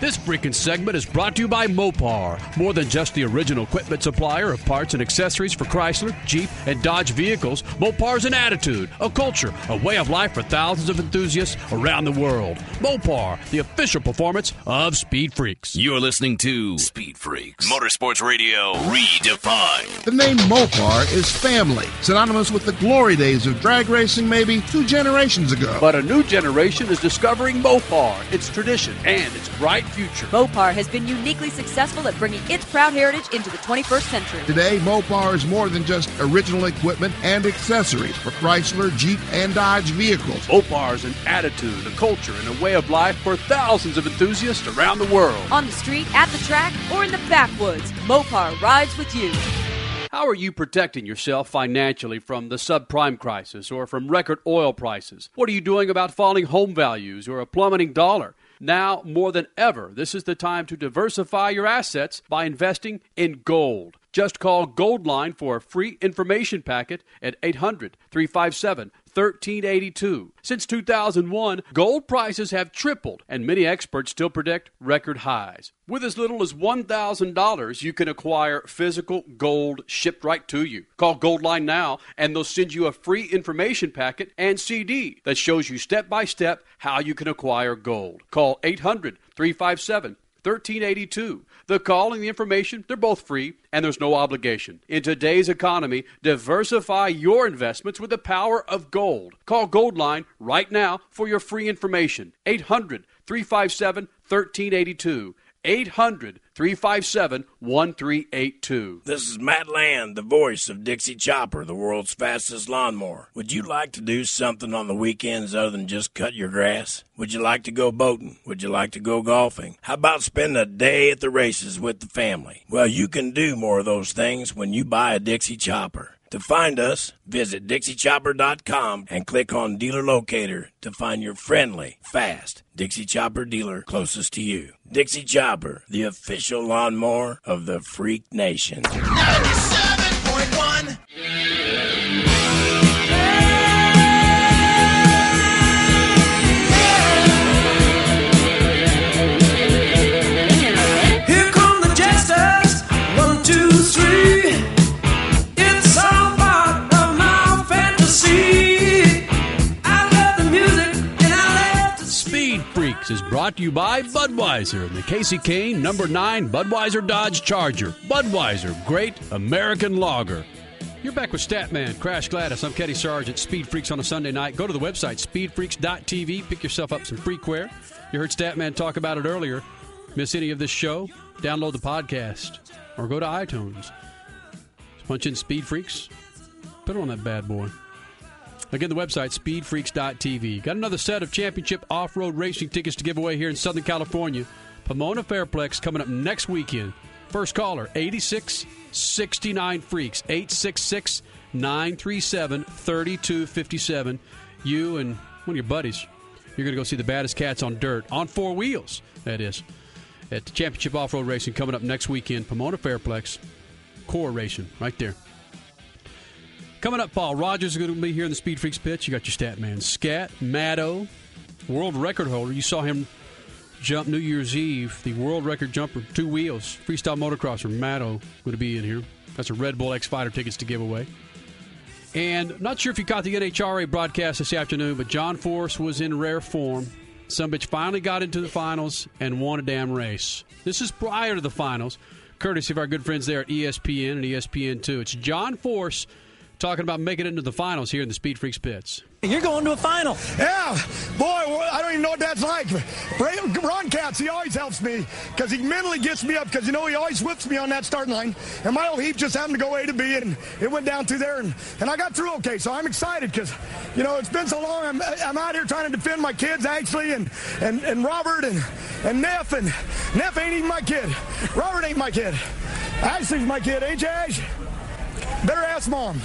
This freaking segment is brought to you by Mopar. More than just the original equipment supplier of parts and accessories for Chrysler, Jeep, and Dodge vehicles, Mopar's an attitude, a culture, a way of life for thousands of enthusiasts around the world. Mopar, the official performance of Speed Freaks. You're listening to Speed Freaks, Motorsports Radio Redefined. The name Mopar is family, synonymous with the glory days of drag racing maybe two generations ago. But a new generation is discovering Mopar, its tradition, and its bright future. Mopar has been uniquely successful at bringing its proud heritage into the twenty-first century. Today, Mopar is more than just original equipment and accessories for Chrysler, Jeep, and Dodge vehicles. Mopar is an attitude, a culture, and a way of life for thousands of enthusiasts around the world. On the street, at the track, or in the backwoods, Mopar rides with you. How are you protecting yourself financially from the subprime crisis or from record oil prices? What are you doing about falling home values or a plummeting dollar? Now, more than ever, this is the time to diversify your assets by investing in gold. Just call Goldline for a free information packet at eight hundred three five seven one three eight two. Since two thousand one, gold prices have tripled, and many experts still predict record highs. With as little as one thousand dollars, you can acquire physical gold shipped right to you. Call Goldline now, and they'll send you a free information packet and C D that shows you step-by-step how you can acquire gold. Call eight hundred three five seven one three eight two. The call and the information, they're both free, and there's no obligation. In today's economy, diversify your investments with the power of gold. Call Goldline right now for your free information. eight hundred three five seven one three eight two. eight hundred three five seven one three eight two. This is Matt Land, the voice of Dixie Chopper, the world's fastest lawnmower. Would you like to do something on the weekends other than just cut your grass? Would you like to go boating? Would you like to go golfing? How about spend a day at the races with the family? Well, you can do more of those things when you buy a Dixie Chopper. To find us, visit Dixie Chopper dot com and click on Dealer Locator to find your friendly, fast Dixie Chopper dealer closest to you. Dixie Chopper, the official lawnmower of the Freak Nation. ninety-seven point one. Here come the jesters. One, two, three. Is brought to you by Budweiser and the Kasey Kahne number nine Budweiser Dodge Charger. Budweiser, great American lager. You're back with Statman, Crash Gladys. I'm Kenny Sargent. Speed Freaks on a Sunday night. Go to the website, speed freaks dot t v. Pick yourself up some freakware. You heard Statman talk about it earlier. Miss any of this show? Download the podcast or go to iTunes. Just punch in Speed Freaks. Put it on that bad boy. Again, the website, speed freaks dot t v. Got another set of championship off-road racing tickets to give away here in Southern California. Pomona Fairplex coming up next weekend. First caller, eight six six nine Freaks, eight six six nine three seven three two five seven. You and one of your buddies, you're going to go see the baddest cats on dirt, on four wheels, that is, at the Championship Off-Road Racing coming up next weekend. Pomona Fairplex, core racing right there. Coming up, Paul Rodgers is going to be here in the Speed Freaks pitch. You got your stat man, Scat, Maddo, world record holder. You saw him jump New Year's Eve, the world record jumper, two wheels, freestyle motocrosser, Maddo, going to be in here. That's a Red Bull X Fighter tickets to give away. And not sure if you caught the N H R A broadcast this afternoon, but John Force was in rare form. Some bitch finally got into the finals and won a damn race. This is prior to the finals, courtesy of our good friends there at E S P N and E S P N two. It's John Force talking about making it into the finals here in the Speed Freaks pits. You're going to a final. Yeah. Boy, I don't even know what that's like. Ron Katz, he always helps me because he mentally gets me up because, you know, he always whips me on that start line. And my old heap just happened to go A to B, and it went down through there, and, and I got through okay. So I'm excited because, you know, it's been so long. I'm, I'm out here trying to defend my kids, actually, and, and, and Robert and, and Neff. And Neff ain't even my kid. Robert ain't my kid. Ashley's my kid. Hey, Ash? Better ask Mom.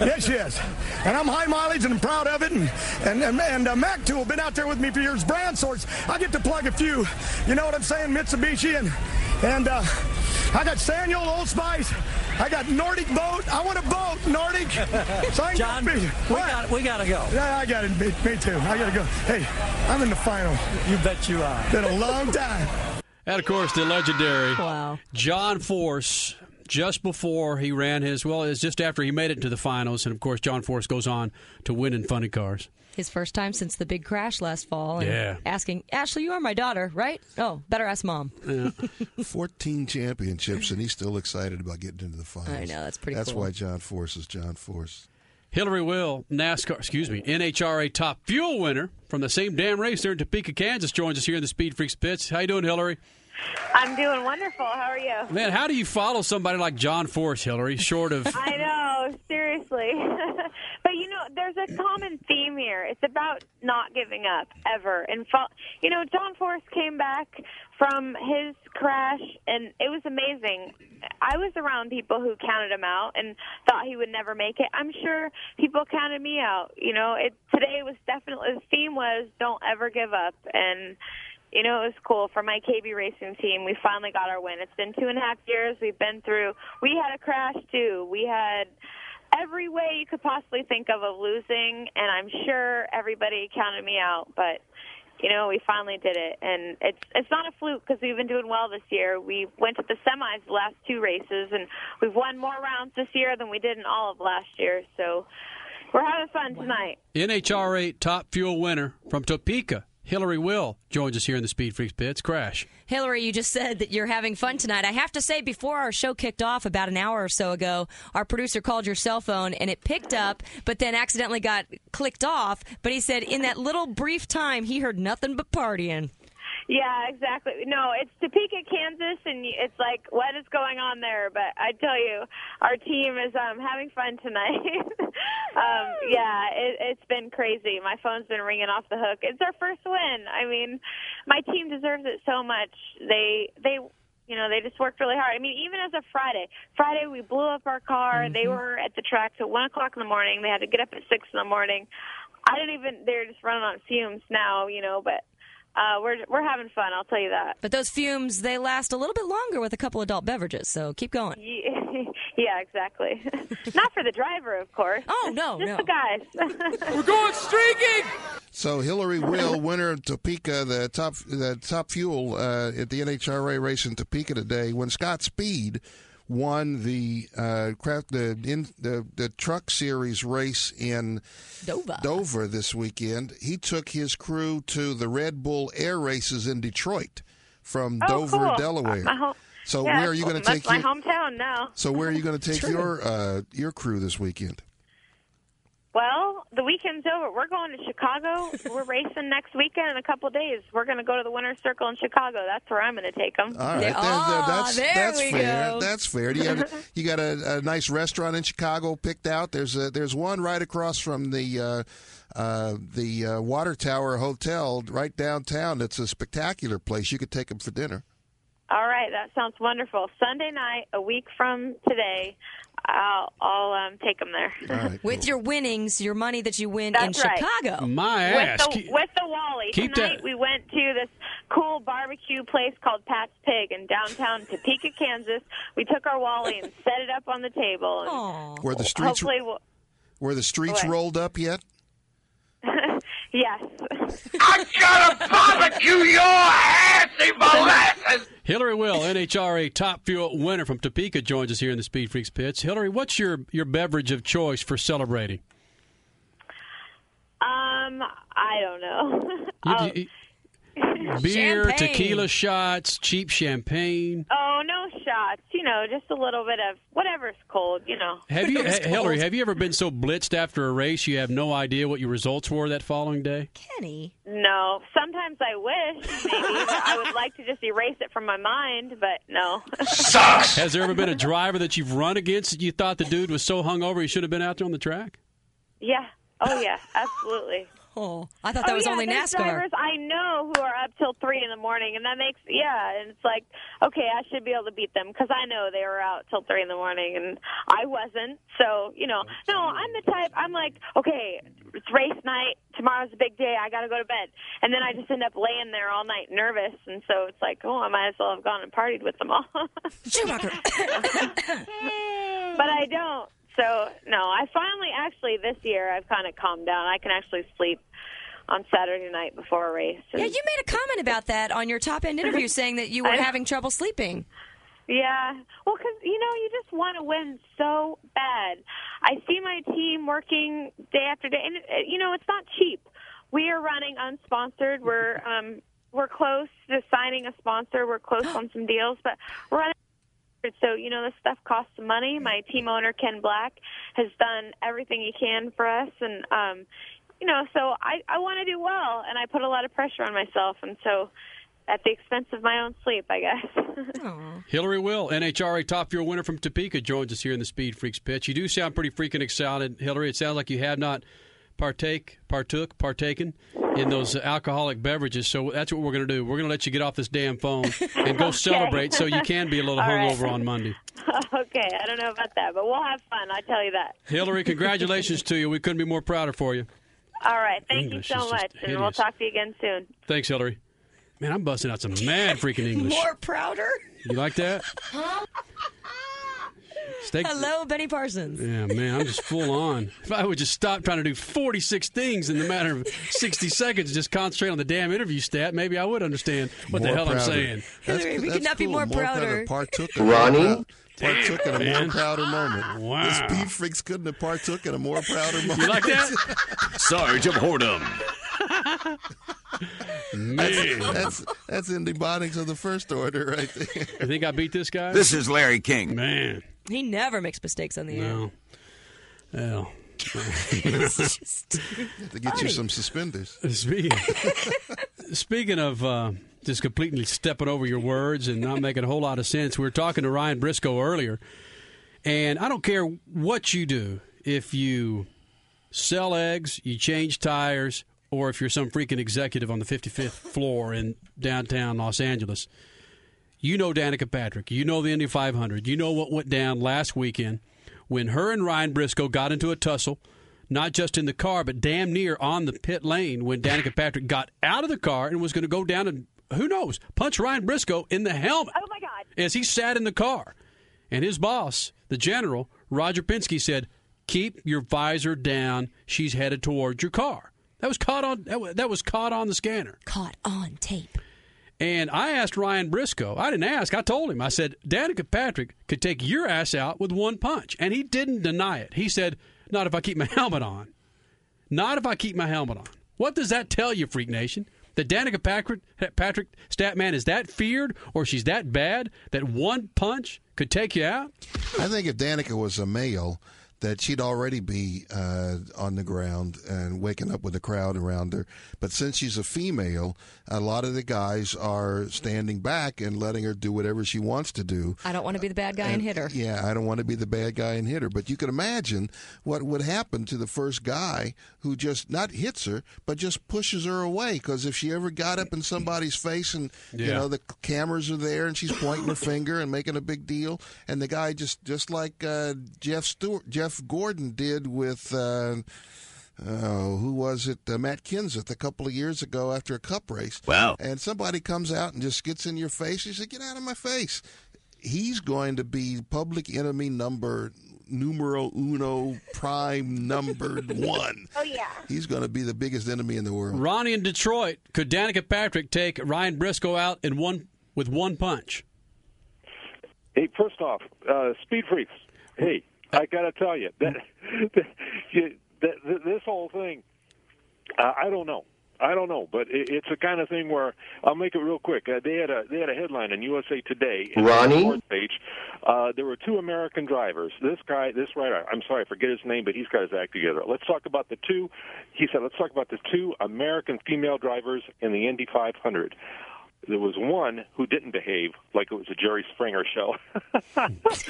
Yes, she is. And I'm high mileage and I'm proud of it. And and, and, and uh, Mac, too, have been out there with me for years. Brand Source, I get to plug a few. You know what I'm saying? Mitsubishi. And, and uh, I got Saniel, Old Spice. I got Nordic Boat. I want a boat, Nordic. So John, we got, we got to go. Yeah, I got it. Me, me too. I got to go. Hey, I'm in the final. You bet you are. Been a long time. And, of course, the legendary wow. John Force. Just before he ran his, well, it's just after he made it to the finals. And, of course, John Force goes on to win in funny cars. His first time since the big crash last fall. And yeah. Asking, Ashley, you are my daughter, right? Oh, better ask Mom. Yeah. fourteen championships, and he's still excited about getting into the finals. I know, that's pretty that's cool. That's why John Force is John Force. Hillary Will, NASCAR, excuse me, N H R A Top Fuel winner from the same damn race there in Topeka, Kansas, joins us here in the Speed Freaks pits. How you doing, Hillary? I'm doing wonderful. How are you? Man, how do you follow somebody like John Force, Hillary, short of... I know, seriously. But, you know, there's a common theme here. It's about not giving up, ever. And, fo- you know, John Force came back from his crash, and it was amazing. I was around people who counted him out and thought he would never make it. I'm sure people counted me out. You know, it today was definitely... The theme was don't ever give up, and... You know, it was cool. For my K B Racing team, we finally got our win. It's been two and a half years. We've been through. We had a crash, too. We had every way you could possibly think of of losing, and I'm sure everybody counted me out. But, you know, we finally did it. And it's it's not a fluke because we've been doing well this year. We went to the semis the last two races, and we've won more rounds this year than we did in all of last year. So we're having fun tonight. N H R A Top Fuel winner from Topeka, Hillary Will, joins us here in the Speed Freaks pits. Crash. Hillary, you just said that you're having fun tonight. I have to say, before our show kicked off about an hour or so ago, our producer called your cell phone, and it picked up, but then accidentally got clicked off. But he said in that little brief time, he heard nothing but partying. Yeah, exactly. No, it's Topeka, Kansas, and it's like, what is going on there? But I tell you, our team is um, having fun tonight. um, yeah, it, it's been crazy. My phone's been ringing off the hook. It's our first win. I mean, my team deserves it so much. They, they, you know, they just worked really hard. I mean, even as a Friday, Friday we blew up our car. Mm-hmm. They were at the track till one o'clock in the morning. They had to get up at six in the morning. I didn't even. They're just running on fumes now, you know, but. Uh, we're we're having fun, I'll tell you that. But those fumes, they last a little bit longer with a couple adult beverages, so keep going. Yeah, exactly. Not for the driver, of course. Oh, no, just, just no. the guys. We're going streaking! So Hillary Will, winner of Topeka, the top, the top fuel uh, at the N H R A race in Topeka today, when Scott Speed won the uh, craft the, in, the the truck series race in Dover. Dover this weekend. He took his crew to the Red Bull Air Races in Detroit from oh, Dover, cool. Delaware. My home- so yeah, where are you going to take my your, hometown now? So where are you going to take your uh, your crew this weekend? Well, the weekend's over. We're going to Chicago. We're racing next weekend in a couple of days. We're going to go to the Winner's Circle in Chicago. That's where I'm going to take them. All right. There, oh, there, that's, there that's we fair. Go. That's fair. Do you, have, you got a, a nice restaurant in Chicago picked out? There's a, there's one right across from the uh, uh, the uh, Water Tower Hotel right downtown. It's a spectacular place. You could take them for dinner. All right. That sounds wonderful. Sunday night, a week from today, I'll, I'll um, take them there. Right, cool. With your winnings, your money that you win That's in right. Chicago. My ass. With the, with the Wally. Keep Tonight that. We went to this cool barbecue place called Pat's Pig in downtown Topeka, Kansas. We took our Wally and set it up on the table. And were the streets, we'll, were the streets rolled up yet? Yes. I'm gonna barbecue your ass in molasses. Hillary Will, N H R A Top Fuel winner from Topeka, joins us here in the Speed Freaks pits. Hillary, what's your, your beverage of choice for celebrating? Um, I don't know. oh. Beer, champagne. Tequila shots, cheap champagne. Oh, no shots. You know, just a little bit of whatever's cold, you know. Have you, ha- Hillary, have you ever been so blitzed after a race you have no idea what your results were that following day? Kenny. No. Sometimes I wish, maybe. I would like to just erase it from my mind, but no. Sucks! Has there ever been a driver that you've run against that you thought the dude was so hungover he should have been out there on the track? Yeah. Oh, yeah. Absolutely. Oh, I thought that oh, was yeah, only NASCAR. Drivers I know who are up till three in the morning, and that makes yeah. And it's like, okay, I should be able to beat them because I know they were out till three in the morning, and I wasn't. So you know, no, I'm the type. I'm like, okay, it's race night. Tomorrow's a big day. I gotta go to bed, and then I just end up laying there all night, nervous. And so it's like, oh, I might as well have gone and partied with them all. Schumacher. But I don't. So, no, I finally, actually, this year, I've kind of calmed down. I can actually sleep on Saturday night before a race. Yeah, you made a comment about that on your Top End interview, saying that you were having trouble sleeping. Yeah, well, because, you know, you just want to win so bad. I see my team working day after day, and, you know, it's not cheap. We are running unsponsored. We're, um, we're close to signing a sponsor. We're close on some deals, but we're running. So, you know, this stuff costs money. My team owner, Ken Black, has done everything he can for us. And, um, you know, so I, I want to do well, and I put a lot of pressure on myself. And so at the expense of my own sleep, I guess. Hillary Will, N H R A Top Fuel winner from Topeka, joins us here in the Speed Freaks pitch. You do sound pretty freaking excited, Hillary. It sounds like you have not partake, partook, partaken in those alcoholic beverages. So that's what we're going to do. We're going to let you get off this damn phone and go okay. celebrate so you can be a little All hungover right. on Monday. Okay. I don't know about that, but we'll have fun. I tell you that. Hillary, congratulations to you. We couldn't be more prouder for you. All right. Thank English you so much, hideous. And we'll talk to you again soon. Thanks, Hillary. Man, I'm busting out some mad freaking English. More prouder? You like that? Steak. Hello, Benny Parsons. Yeah, man, I'm just full on. If I would just stop trying to do forty-six things in the matter of sixty seconds, just concentrate on the damn interview stat, maybe I would understand what more the hell prouder. I'm saying. That's, Hillary, we could not cool. be more, more prouder. Partook in Ronnie? Partook in a man. more prouder moment. Wow. This Speed Freaks couldn't have partook in a more prouder moment. You like that? Sarge of Whoredom. Man. That's, that's, that's in the bondings of the first order right there. You think I beat this guy? This is Larry King. Man. He never makes mistakes on the no. air. No. It's just to get funny. You some suspenders. Speaking, speaking of uh, just completely stepping over your words and not making a whole lot of sense, we were talking to Ryan Briscoe earlier, and I don't care what you do, if you sell eggs, you change tires, or if you're some freaking executive on the fifty-fifth floor in downtown Los Angeles. You know Danica Patrick. You know the Indy five hundred. You know what went down last weekend when her and Ryan Briscoe got into a tussle, not just in the car, but damn near on the pit lane when Danica Patrick got out of the car and was going to go down and, who knows, punch Ryan Briscoe in the helmet. Oh, my God. As he sat in the car. And his boss, the general, Roger Penske, said, keep your visor down. She's headed towards your car. That was caught on, that was caught on the scanner. Caught on tape. And I asked Ryan Briscoe. I didn't ask. I told him. I said, Danica Patrick could take your ass out with one punch. And he didn't deny it. He said, not if I keep my helmet on. Not if I keep my helmet on. What does that tell you, Freak Nation? That Danica Patrick, Patrick Statman is that feared or she's that bad that one punch could take you out? I think if Danica was a male, that she'd already be uh, on the ground and waking up with the crowd around her. But since she's a female, a lot of the guys are standing back and letting her do whatever she wants to do. I don't want to be the bad guy and, and hit her. Yeah, I don't want to be the bad guy and hit her. But you can imagine what would happen to the first guy who just not hits her, but just pushes her away. Because if she ever got up in somebody's face and, yeah. you know, the cameras are there and she's pointing her finger and making a big deal, and the guy just, just like uh, Jeff Stewart, Jeff Jeff Gordon did with, uh, oh, who was it, uh, Matt Kenseth a couple of years ago after a cup race. Wow. And somebody comes out and just gets in your face. You say, get out of my face. He's going to be public enemy number numero uno prime number one. Oh, yeah. He's going to be the biggest enemy in the world. Ronnie in Detroit, could Danica Patrick take Ryan Briscoe out in one with one punch? Hey, first off, uh, Speed Freaks, hey. I got to tell you, that, that, you that, this whole thing, uh, I don't know. I don't know, but it, it's the kind of thing where, I'll make it real quick. Uh, they had a they had a headline in U S A Today. Ronnie? Page. Uh, there were two American drivers. This guy, this rider, I'm sorry, I forget his name, but he's got his act together. Let's talk about the two, he said, let's talk about the two American female drivers in the Indy five hundred. There was one who didn't behave like it was a Jerry Springer show. Let's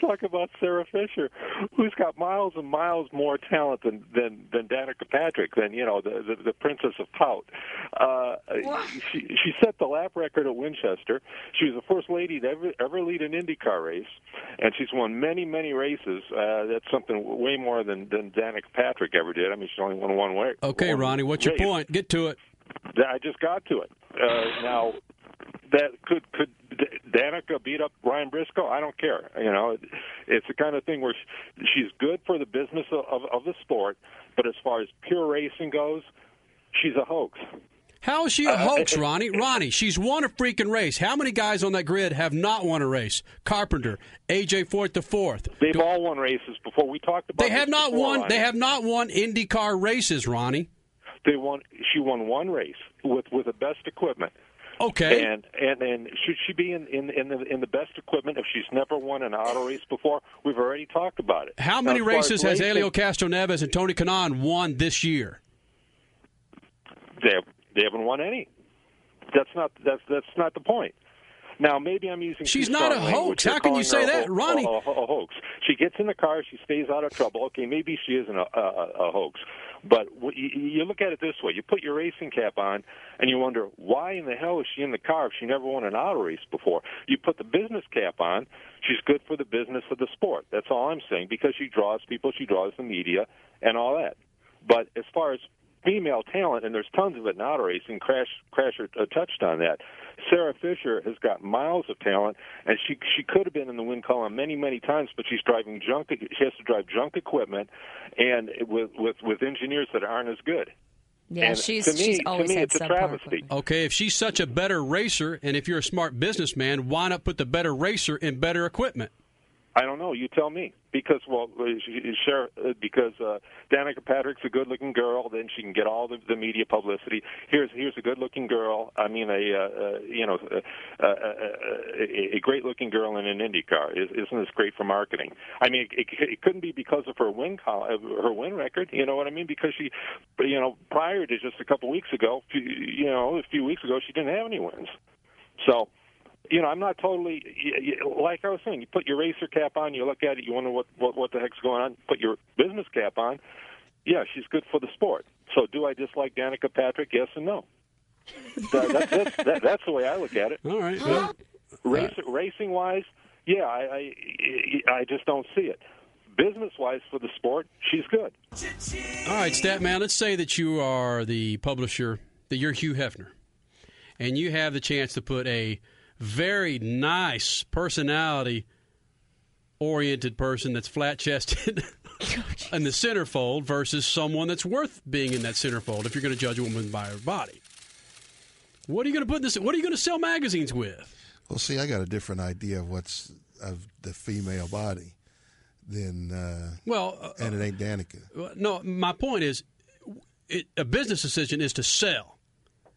talk about Sarah Fisher, who's got miles and miles more talent than than, than Danica Patrick, than, you know, the, the, the Princess of Pout. Uh, she, she set the lap record at Winchester. She was the first lady to ever, ever lead an IndyCar race, and she's won many, many races. Uh, that's something way more than, than Danica Patrick ever did. I mean, she only won one way. Okay, one Ronnie, what's race. Your point? Get to it. I just got to it. Uh, now, that could could Danica beat up Ryan Briscoe? I don't care. You know, it's the kind of thing where she's good for the business of, of, of the sport, but as far as pure racing goes, she's a hoax. How is she a uh, hoax, Ronnie? Ronnie, she's won a freaking race. How many guys on that grid have not won a race? Carpenter, A J Foyt the fourth. They've Do- all won races before. We talked about. They have not before, won. Ronnie. They have not won IndyCar races, Ronnie. They won. She won one race with, with the best equipment. Okay. And and, and should she be in, in, in the in the best equipment if she's never won an auto race before? We've already talked about it. How many now, races has racing, Helio Castroneves and Tony Kanaan won this year? They they haven't won any. That's not that's that's not the point. Now, maybe I'm using... She's not a hoax. How can you say that, Ronnie? A, a, a hoax. She gets in the car. She stays out of trouble. Okay, maybe she isn't a, a, a hoax. But you, you look at it this way. You put your racing cap on, and you wonder, why in the hell is she in the car if she never won an auto race before? You put the business cap on. She's good for the business of the sport. That's all I'm saying, because she draws people, she draws the media, and all that. But as far as female talent, and there's tons of it in auto racing. Crash, Crasher uh, touched on that. Sarah Fisher has got miles of talent, and she she could have been in the win column many, many times, but she's driving junk. She has to drive junk equipment, and with with, with engineers that aren't as good. Yeah, and she's to me, she's always to me, had it's a travesty. Okay, if she's such a better racer, and if you're a smart businessman, why not put the better racer in better equipment? I don't know. You tell me. Because well, sure. Because uh, Danica Patrick's a good-looking girl, then she can get all the, the media publicity. Here's here's a good-looking girl. I mean, a uh, uh, you know, a, a, a great-looking girl in an Indy car. Isn't this great for marketing? I mean, it, it couldn't be because of her win her win record. You know what I mean? Because she, you know, prior to just a couple weeks ago, you know, a few weeks ago, she didn't have any wins. So. You know, I'm not totally, like I was saying, you put your racer cap on, you look at it, you wonder what, what, what the heck's going on, put your business cap on. Yeah, she's good for the sport. So do I dislike Danica Patrick? Yes and no. that, that, that's, that, that's the way I look at it. All right. Yeah. Race, racing-wise, yeah, I, I, I just don't see it. Business-wise for the sport, she's good. All right, Statman, let's say that you are the publisher, that you're Hugh Hefner, and you have the chance to put a very nice personality-oriented person that's flat-chested in the centerfold versus someone that's worth being in that centerfold if you're going to judge a woman by her body. What are you going to put this? What are you going to sell magazines with? Well, see, I got a different idea of what's of the female body than uh, well, uh, and it ain't Danica. No, my point is, it, a business decision is to sell.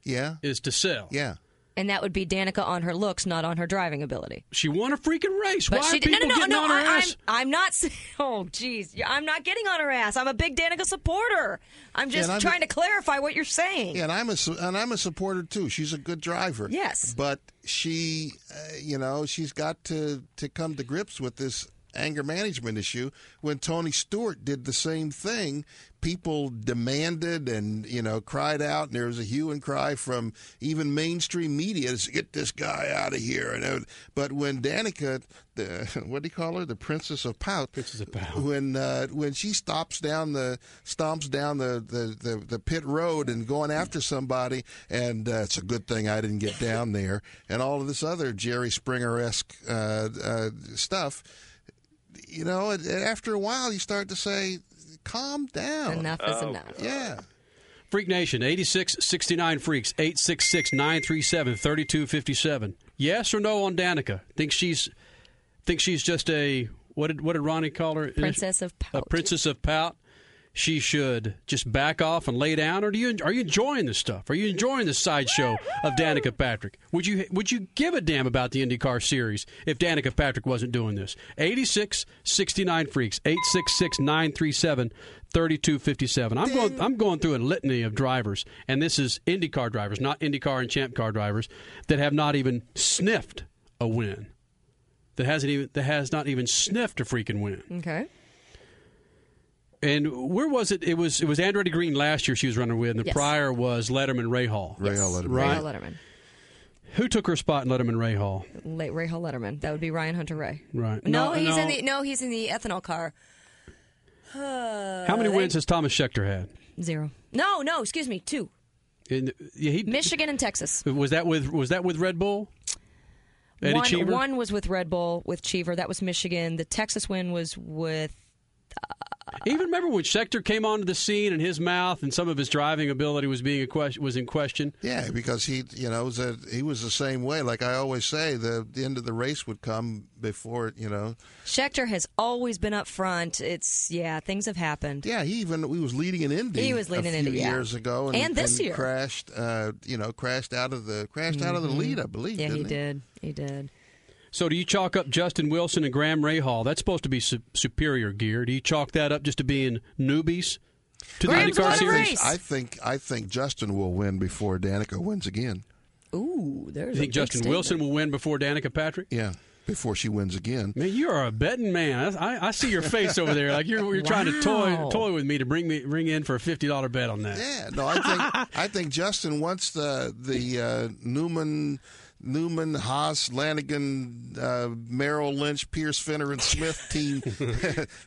Yeah, is to sell. Yeah. And that would be Danica on her looks, not on her driving ability. She won a freaking race. But Why she, are people no, no, getting no, on her I, ass? I'm, I'm not. Oh, jeez. I'm not getting on her ass. I'm a big Danica supporter. I'm just I'm, trying to clarify what you're saying. Yeah, and I'm a and I'm a supporter too. She's a good driver. Yes, but she, uh, you know, she's got to to come to grips with this anger management issue. When Tony Stewart did the same thing, people demanded and, you know, cried out, and there was a hue and cry from even mainstream media to get this guy out of here. And but when Danica, the, what do you call her, the Princess of Pout, Princess of Pout. when uh, when she stops down the stomps down the, the, the, the pit road and going after somebody, and uh, it's a good thing I didn't get down there, and all of this other Jerry Springer-esque uh, uh, stuff. You know, after a while, you start to say, calm down. Enough is oh, enough. Yeah. Freak Nation, eighty-six sixty-nine Freaks, eight six six, nine three seven, three two five seven. Yes or no on Danica? Think she's think she's just a, what did, what did Ronnie call her? Princess of Pout. A Princess of Pout. She should just back off and lay down, or do you are you enjoying this stuff? Are you enjoying the sideshow of Danica Patrick? Would you would you give a damn about the IndyCar series if Danica Patrick wasn't doing this? eighty-six sixty-nine Freaks, eight six six, nine three seven, three two five seven. I'm going I'm going through a litany of drivers, and this is IndyCar drivers, not IndyCar and Champ Car drivers, that have not even sniffed a win. That hasn't even that has not even sniffed a freaking win. Okay. And where was it? It was it was Andretti Green last year she was running with, and the yes. prior was Letterman Rahal. Yes. Rahal Letterman. Right? Rahal Letterman. Who took her spot in Letterman Rahal? Late Rahal Letterman. That would be Ryan Hunter Ray. Right. No, no he's no. in the no, he's in the ethanol car. Uh, How many they, wins has Thomas Scheckter had? Zero. No, no, excuse me, two. In, he, Michigan and Texas. Was that with was that with Red Bull? Eddie one, Cheever? One was with Red Bull with Cheever. That was Michigan. The Texas win was with. Uh, Even remember when Scheckter came onto the scene and his mouth and some of his driving ability was being a question, was in question. Yeah, because he, you know, was a, he was the same way. Like I always say, the, the end of the race would come before, you know. Scheckter has always been up front. It's yeah, things have happened. Yeah, he even he was leading in Indy. He was leading a few in Indy years yeah. ago, and, and this and year crashed. Uh, you know, crashed out of the crashed mm-hmm. out of the lead, I believe. Yeah, didn't he, he did. He did. So do you chalk up Justin Wilson and Graham Rahal? That's supposed to be su- superior gear. Do you chalk that up just to being newbies to the IndyCar series? I think I think Justin will win before Danica wins again. Ooh, there's. You think Justin statement. Wilson will win before Danica Patrick? Yeah, before she wins again. Man, you are a betting man. I, I see your face over there, like you're you're wow. trying to toy toy with me to bring me bring in for a fifty dollar bet on that. Yeah, no, I think I think Justin wants the the uh, Newman. Newman, Haas, Lanigan, uh, Merrill Lynch, Pierce, Finner, and Smith team.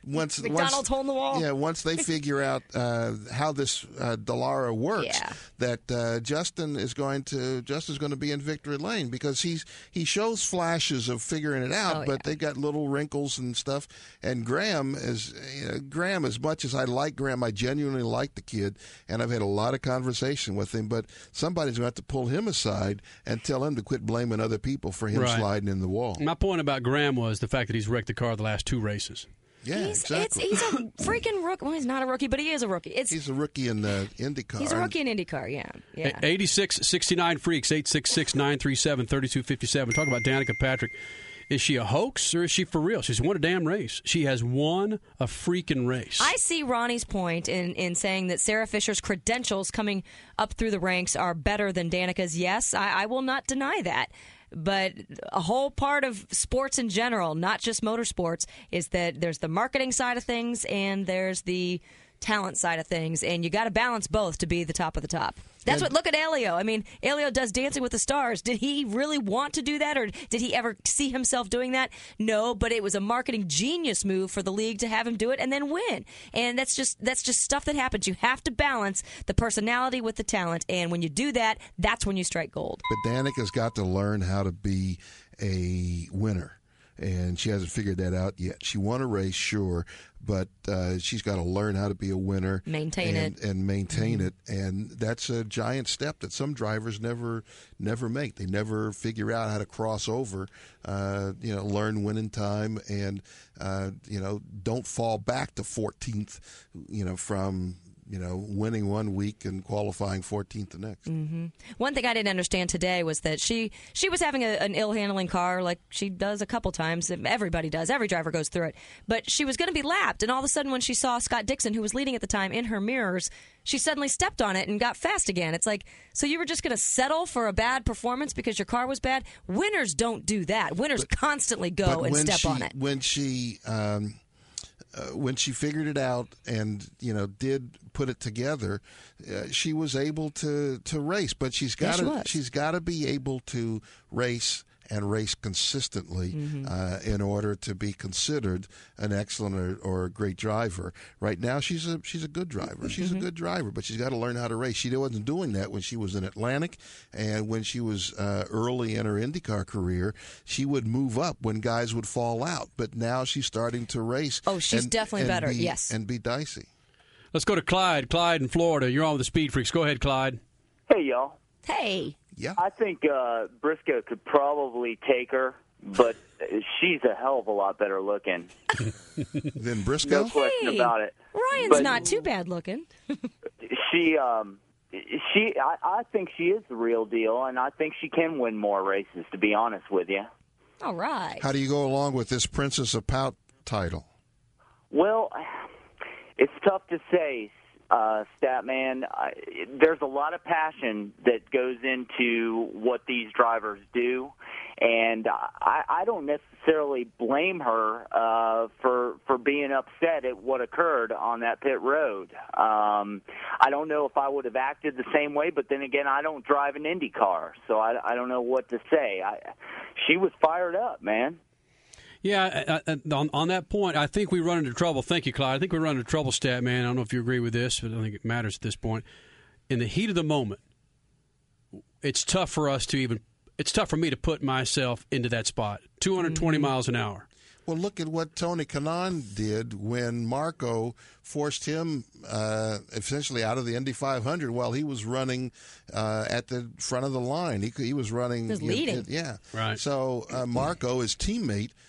once McDonald's once, hole in the wall. Yeah, once they figure out uh, how this uh, Dallara works, yeah. that uh, Justin is going to Justin's going to be in victory lane because he's he shows flashes of figuring it out, oh, but yeah. they've got little wrinkles and stuff. And Graham is you know, Graham. As much as I like Graham, I genuinely like the kid, and I've had a lot of conversation with him. But somebody's going to have to pull him aside and tell him to quit blaming other people for him right. sliding in the wall. My point about Graham was the fact that he's wrecked the car the last two races. Yeah, he's, exactly. It's, he's a freaking rookie. Well, he's not a rookie, but he is a rookie. It's, he's a rookie in uh, IndyCar. He's a rookie in IndyCar, yeah. yeah. eighty-six sixty-nine Freaks, eight six six, nine three seven, three two five seven. Talk about Danica Patrick. Is she a hoax or is she for real? She's won a damn race. She has won a freaking race. I see Ronnie's point in, in saying that Sarah Fisher's credentials coming up through the ranks are better than Danica's. Yes, I, I will not deny that. But a whole part of sports in general, not just motorsports, is that there's the marketing side of things and there's the talent side of things, and you got to balance both to be the top of the top. That's what, look at Helio. I mean, Helio does Dancing with the Stars. Did he really want to do that, or did he ever see himself doing that? No, but it was a marketing genius move for the league to have him do it and then win. And that's just that's just stuff that happens. You have to balance the personality with the talent, and when you do that, that's when you strike gold. But Danica's got to learn how to be a winner. And she hasn't figured that out yet. She won a race, sure, but uh, she's got to learn how to be a winner. Maintain and, it. And maintain mm-hmm. it. And that's a giant step that some drivers never never make. They never figure out how to cross over, uh, you know, learn winning time and, uh, you know, don't fall back to fourteenth, you know, from you know, winning one week and qualifying fourteenth the next. Mm-hmm. One thing I didn't understand today was that she she was having a, an ill-handling car like she does a couple times. Everybody does. Every driver goes through it. But she was going to be lapped, and all of a sudden when she saw Scott Dixon, who was leading at the time, in her mirrors, she suddenly stepped on it and got fast again. It's like, so you were just going to settle for a bad performance because your car was bad? Winners don't do that. Winners but, constantly go and step she, on it. When she... Um... Uh, when she figured it out and, you know, did put it together, uh, she was able to, to race. But she's got to yes, she she's got to be able to race and race consistently mm-hmm. uh, in order to be considered an excellent or, or a great driver. Right now, she's a she's a good driver. She's mm-hmm. a good driver, but she's got to learn how to race. She wasn't doing that when she was in Atlantic, and when she was uh, early in her IndyCar career, she would move up when guys would fall out. But now she's starting to race. Oh, she's and, definitely and better. Be, yes, and be dicey. Let's go to Clyde. Clyde in Florida. You're on with the Speed Freaks. Go ahead, Clyde. Hey, y'all. Hey. Yeah. I think uh, Briscoe could probably take her, but she's a hell of a lot better looking than Briscoe. No question hey, about it. Ryan's but not too bad looking. she, um, she, I, I think she is the real deal, and I think she can win more races. To be honest with you. All right. How do you go along with this Princess of Pout title? Well, it's tough to say. Uh, Statman, I, there's a lot of passion that goes into what these drivers do, and I, I don't necessarily blame her uh, for for being upset at what occurred on that pit road. Um, I don't know if I would have acted the same way, but then again, I don't drive an Indy car, so I, I don't know what to say. I, she was fired up, man. Yeah, I, I, on, on that point, I think we run into trouble. Thank you, Clyde. I think we run into trouble, Statman. I don't know if you agree with this, but I think it matters at this point. In the heat of the moment, it's tough for us to even – it's tough for me to put myself into that spot, two hundred twenty mm-hmm. miles an hour. Well, look at what Tony Kanaan did when Marco forced him uh, essentially out of the Indy five hundred while he was running uh, at the front of the line. He, he was running – He was leading. Know, yeah. Right. So uh, Marco, his teammate –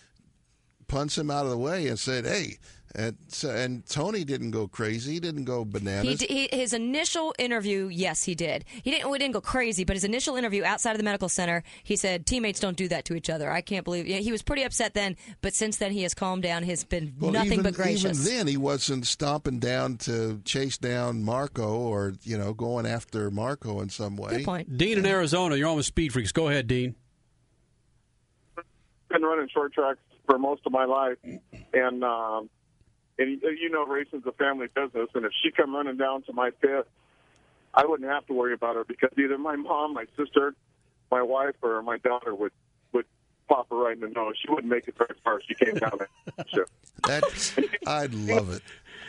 punts him out of the way and said, hey, and, so, and Tony didn't go crazy. He didn't go bananas. He, he, his initial interview, yes, he did. He didn't, well, he didn't go crazy, but his initial interview outside of the medical center, he said, teammates don't do that to each other. I can't believe it. He was pretty upset then, but since then he has calmed down. He's been well, nothing even, but gracious. Even then he wasn't stomping down to chase down Marco or, you know, going after Marco in some way. Good point. Dean yeah. in Arizona, you're on with Speed Freaks. Go ahead, Dean. I've been running short tracks for most of my life, and um, and you know, racing's a family business. And if she come running down to my pit, I wouldn't have to worry about her because either my mom, my sister, my wife, or my daughter would would pop her right in the nose. She wouldn't make it very far. She came down there. Sure. That's, I love it.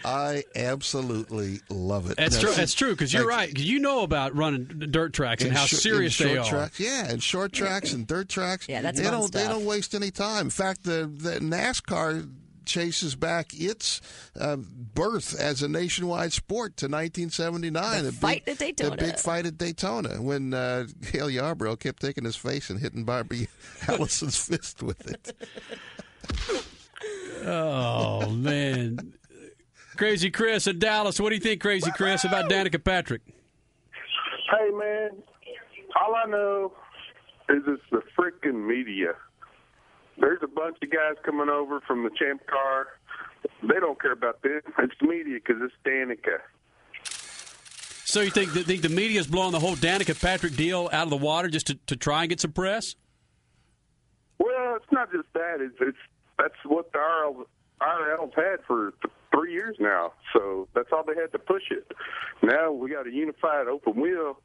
I absolutely love it. That's now, true. That's true because you're like, right. You know about running dirt tracks and how sh- serious they are. Tracks, yeah, and short tracks and dirt tracks. Yeah, that's they don't stuff. They don't waste any time. In fact, the, the NASCAR chases back its uh, birth as a nationwide sport to nineteen seventy-nine. The, the fight big, at Daytona. The big fight at Daytona when uh, Hale Yarbrough kept taking his face and hitting Barbie Allison's fist with it. Oh man. Crazy Chris in Dallas. What do you think, Crazy Chris, about Danica Patrick? Hey, man, all I know is it's the freaking media. There's a bunch of guys coming over from the Champ Car. They don't care about this. It's the media because it's Danica. So you think the, the media's blowing the whole Danica Patrick deal out of the water just to, to try and get some press? Well, it's not just that. It's, it's that's what the R L's had for three years now, so that's all they had to push it. Now we got a unified open wheel,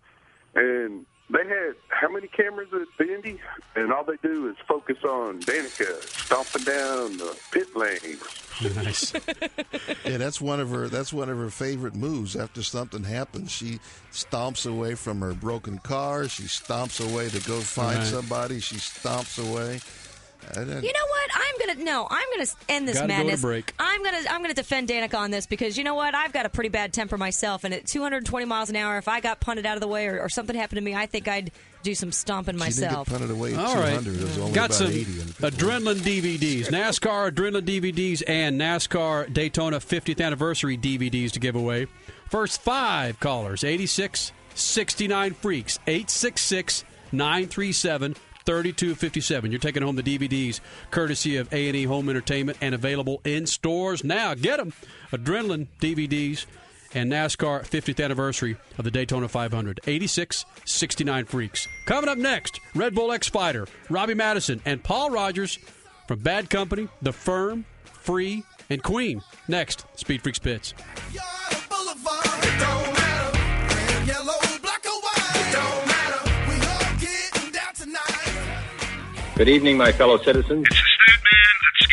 and they had how many cameras at the Indy? And all they do is focus on Danica stomping down the pit lanes. Nice. Yeah, that's one of her. That's one of her favorite moves. After something happens, she stomps away from her broken car. She stomps away to go find right. somebody. She stomps away. You know what? I'm gonna no. I'm gonna end this Gotta madness. Go to break. I'm gonna I'm gonna defend Danica on this because you know what? I've got a pretty bad temper myself, and at two hundred twenty miles an hour, if I got punted out of the way or, or something happened to me, I think I'd do some stomping myself. She didn't get punted away at two hundred. Right. It was only got about some eighty adrenaline D V Ds, NASCAR adrenaline D V Ds, and NASCAR Daytona fiftieth anniversary D V Ds to give away. First five callers, eighty-six sixty-nine Freaks, eight six six, nine three seven, three two five seven. You're taking home the D V Ds courtesy of A and E Home Entertainment and available in stores now. Get them. Adrenaline D V Ds and NASCAR fiftieth anniversary of the Daytona five hundred. eighty-six sixty-nine Freaks. Coming up next, Red Bull X-Fighter, Robbie Madison, and Paul Rodgers from Bad Company, The Firm, Free, and Queen. Next, Speed Freaks Pits. Good evening, my fellow citizens. It's the Statman That's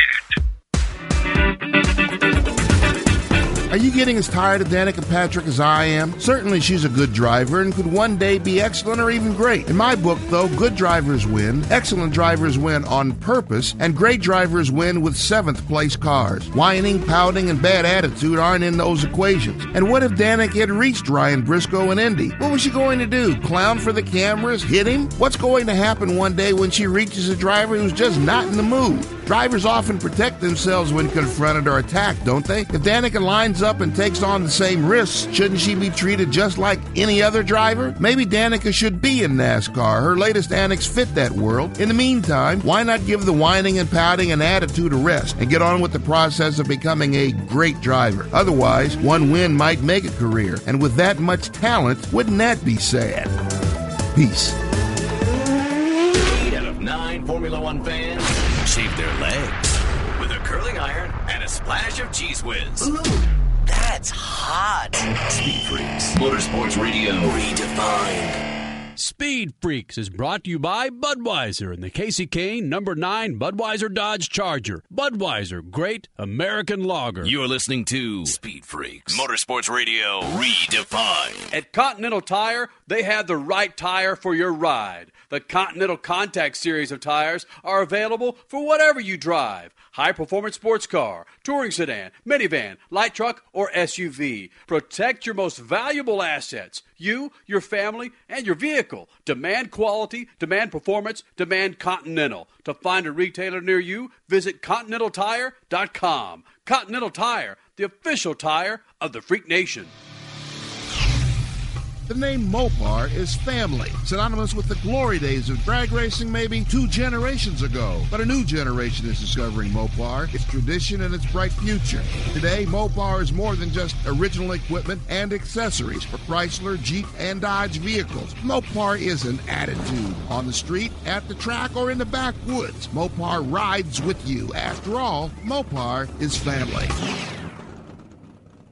Are you getting as tired of Danica Patrick as I am? Certainly she's a good driver and could one day be excellent or even great. In my book, though, good drivers win, excellent drivers win on purpose, and great drivers win with seventh-place cars. Whining, pouting, and bad attitude aren't in those equations. And what if Danica had reached Ryan Briscoe in Indy? What was she going to do? Clown for the cameras? Hit him? What's going to happen one day when she reaches a driver who's just not in the mood? Drivers often protect themselves when confronted or attacked, don't they? If Danica lines up and takes on the same risks, shouldn't she be treated just like any other driver? Maybe Danica should be in NASCAR. Her latest antics fit that world. In the meantime, why not give the whining and pouting and attitude a rest and get on with the process of becoming a great driver? Otherwise, one win might make a career. And with that much talent, wouldn't that be sad? Peace. Eight out of nine Formula One fans shave their legs with a curling iron and a splash of Cheez Whiz. Ooh, that's hot. Speed Freaks. Motorsports Radio. Redefined. Speed Freaks is brought to you by Budweiser and the Kasey Kahne number nine Budweiser Dodge Charger. Budweiser, great American lager. You're listening to Speed Freaks. Motorsports Radio. Redefined. At Continental Tire, they have the right tire for your ride. The Continental Contact series of tires are available for whatever you drive. High-performance sports car, touring sedan, minivan, light truck, or S U V. Protect your most valuable assets, you, your family, and your vehicle. Demand quality, demand performance, demand Continental. To find a retailer near you, visit Continental Tire dot com. Continental Tire, the official tire of the Freak Nation. The name Mopar is family, synonymous with the glory days of drag racing maybe two generations ago. But a new generation is discovering Mopar, its tradition, and its bright future. Today, Mopar is more than just original equipment and accessories for Chrysler, Jeep, and Dodge vehicles. Mopar is an attitude on the street, at the track, or in the backwoods. Mopar rides with you. After all, Mopar is family.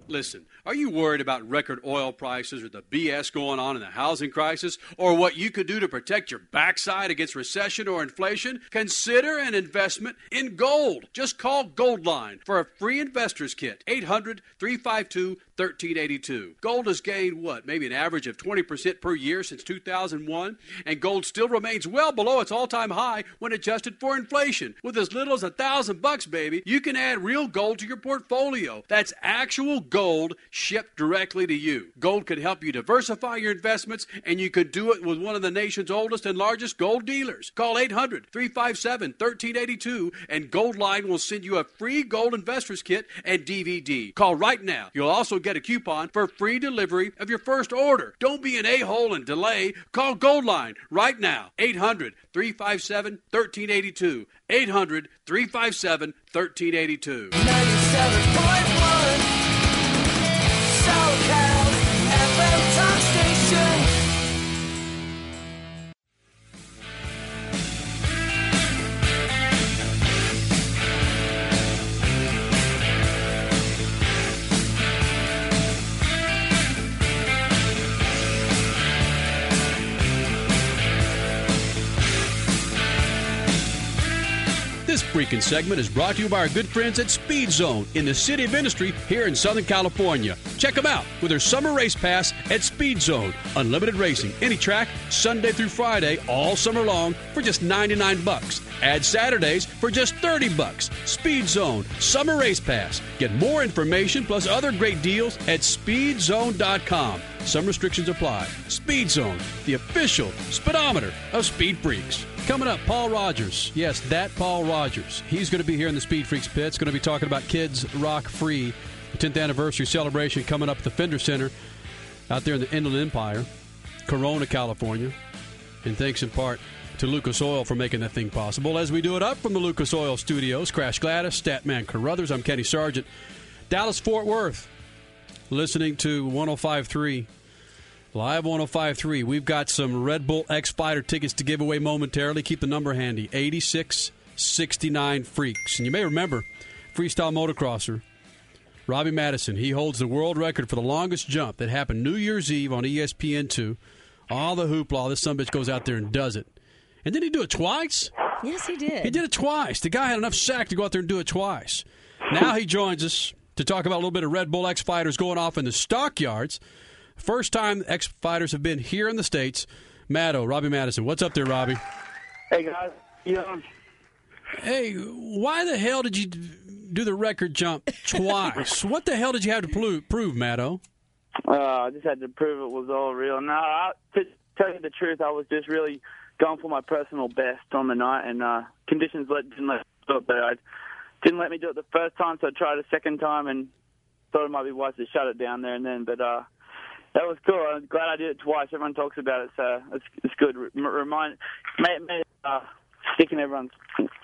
Listen. Are you worried about record oil prices or the B S going on in the housing crisis or what you could do to protect your backside against recession or inflation? Consider an investment in gold. Just call Goldline for a free investor's kit, eight hundred, three five two, one three eight two. Gold has gained, what, maybe an average of twenty percent per year since two thousand one, and gold still remains well below its all-time high when adjusted for inflation. With as little as a thousand bucks, baby, you can add real gold to your portfolio. That's actual gold shipped directly to you. Gold could help you diversify your investments, and you could do it with one of the nation's oldest and largest gold dealers. Call eight hundred, three five seven, one three eight two, and Goldline will send you a free gold investor's kit and D V D. Call right now. You'll also get a coupon for free delivery of your first order. Don't be an a-hole and delay. Call Goldline right now. eight hundred, three five seven, one three eight two. eight hundred, three five seven, one three eight two. ninety-seven point one. This freaking segment is brought to you by our good friends at Speed Zone in the City of Industry here in Southern California. Check them out with their summer race pass at Speed Zone. Unlimited racing, any track, Sunday through Friday, all summer long for just ninety-nine bucks. Add Saturdays for just thirty bucks. Speed Zone, summer race pass. Get more information plus other great deals at speed zone dot com. Some restrictions apply. Speed Zone, the official speedometer of Speed Freaks. Coming up, Paul Rodgers. Yes, that Paul Rodgers. He's going to be here in the Speed Freaks pit. He's going to be talking about Kids Rock Free. tenth anniversary celebration coming up at the Fender Center out there in the Inland Empire, Corona, California. And thanks in part to Lucas Oil for making that thing possible. As we do it up from the Lucas Oil Studios, Crash Gladys, Statman Carruthers, I'm Kenny Sargent. Dallas, Fort Worth, listening to one oh five point three. Live one oh five point three. We've got some Red Bull X-Fighter tickets to give away momentarily. Keep the number handy, eighty-six sixty-nine Freaks. And you may remember freestyle motocrosser Robbie Madison. He holds the world record for the longest jump. That happened New Year's Eve on E S P N two. All the hoopla. This son of a bitch goes out there and does it. And did he do it twice? Yes, he did. He did it twice. The guy had enough sack to go out there and do it twice. Now he joins us to talk about a little bit of Red Bull X-Fighters going off in the stockyards. First time X-Fighters have been here in the States. Maddo, Robbie Madison. What's up there, Robbie? Hey, guys. Yeah. Hey, why the hell did you do the record jump twice? What the hell did you have to prove, prove Maddo? Uh, I just had to prove it was all real. No, I, to tell you the truth, I was just really going for my personal best on the night, and uh, conditions let, didn't let me do it, but I didn't let me do it the first time, so I tried a second time and thought it might be wise to shut it down there and then, but uh, that was cool. I'm glad I did it twice. Everyone talks about it, so it's, it's good. Remind, may, may, uh, stick in everyone's,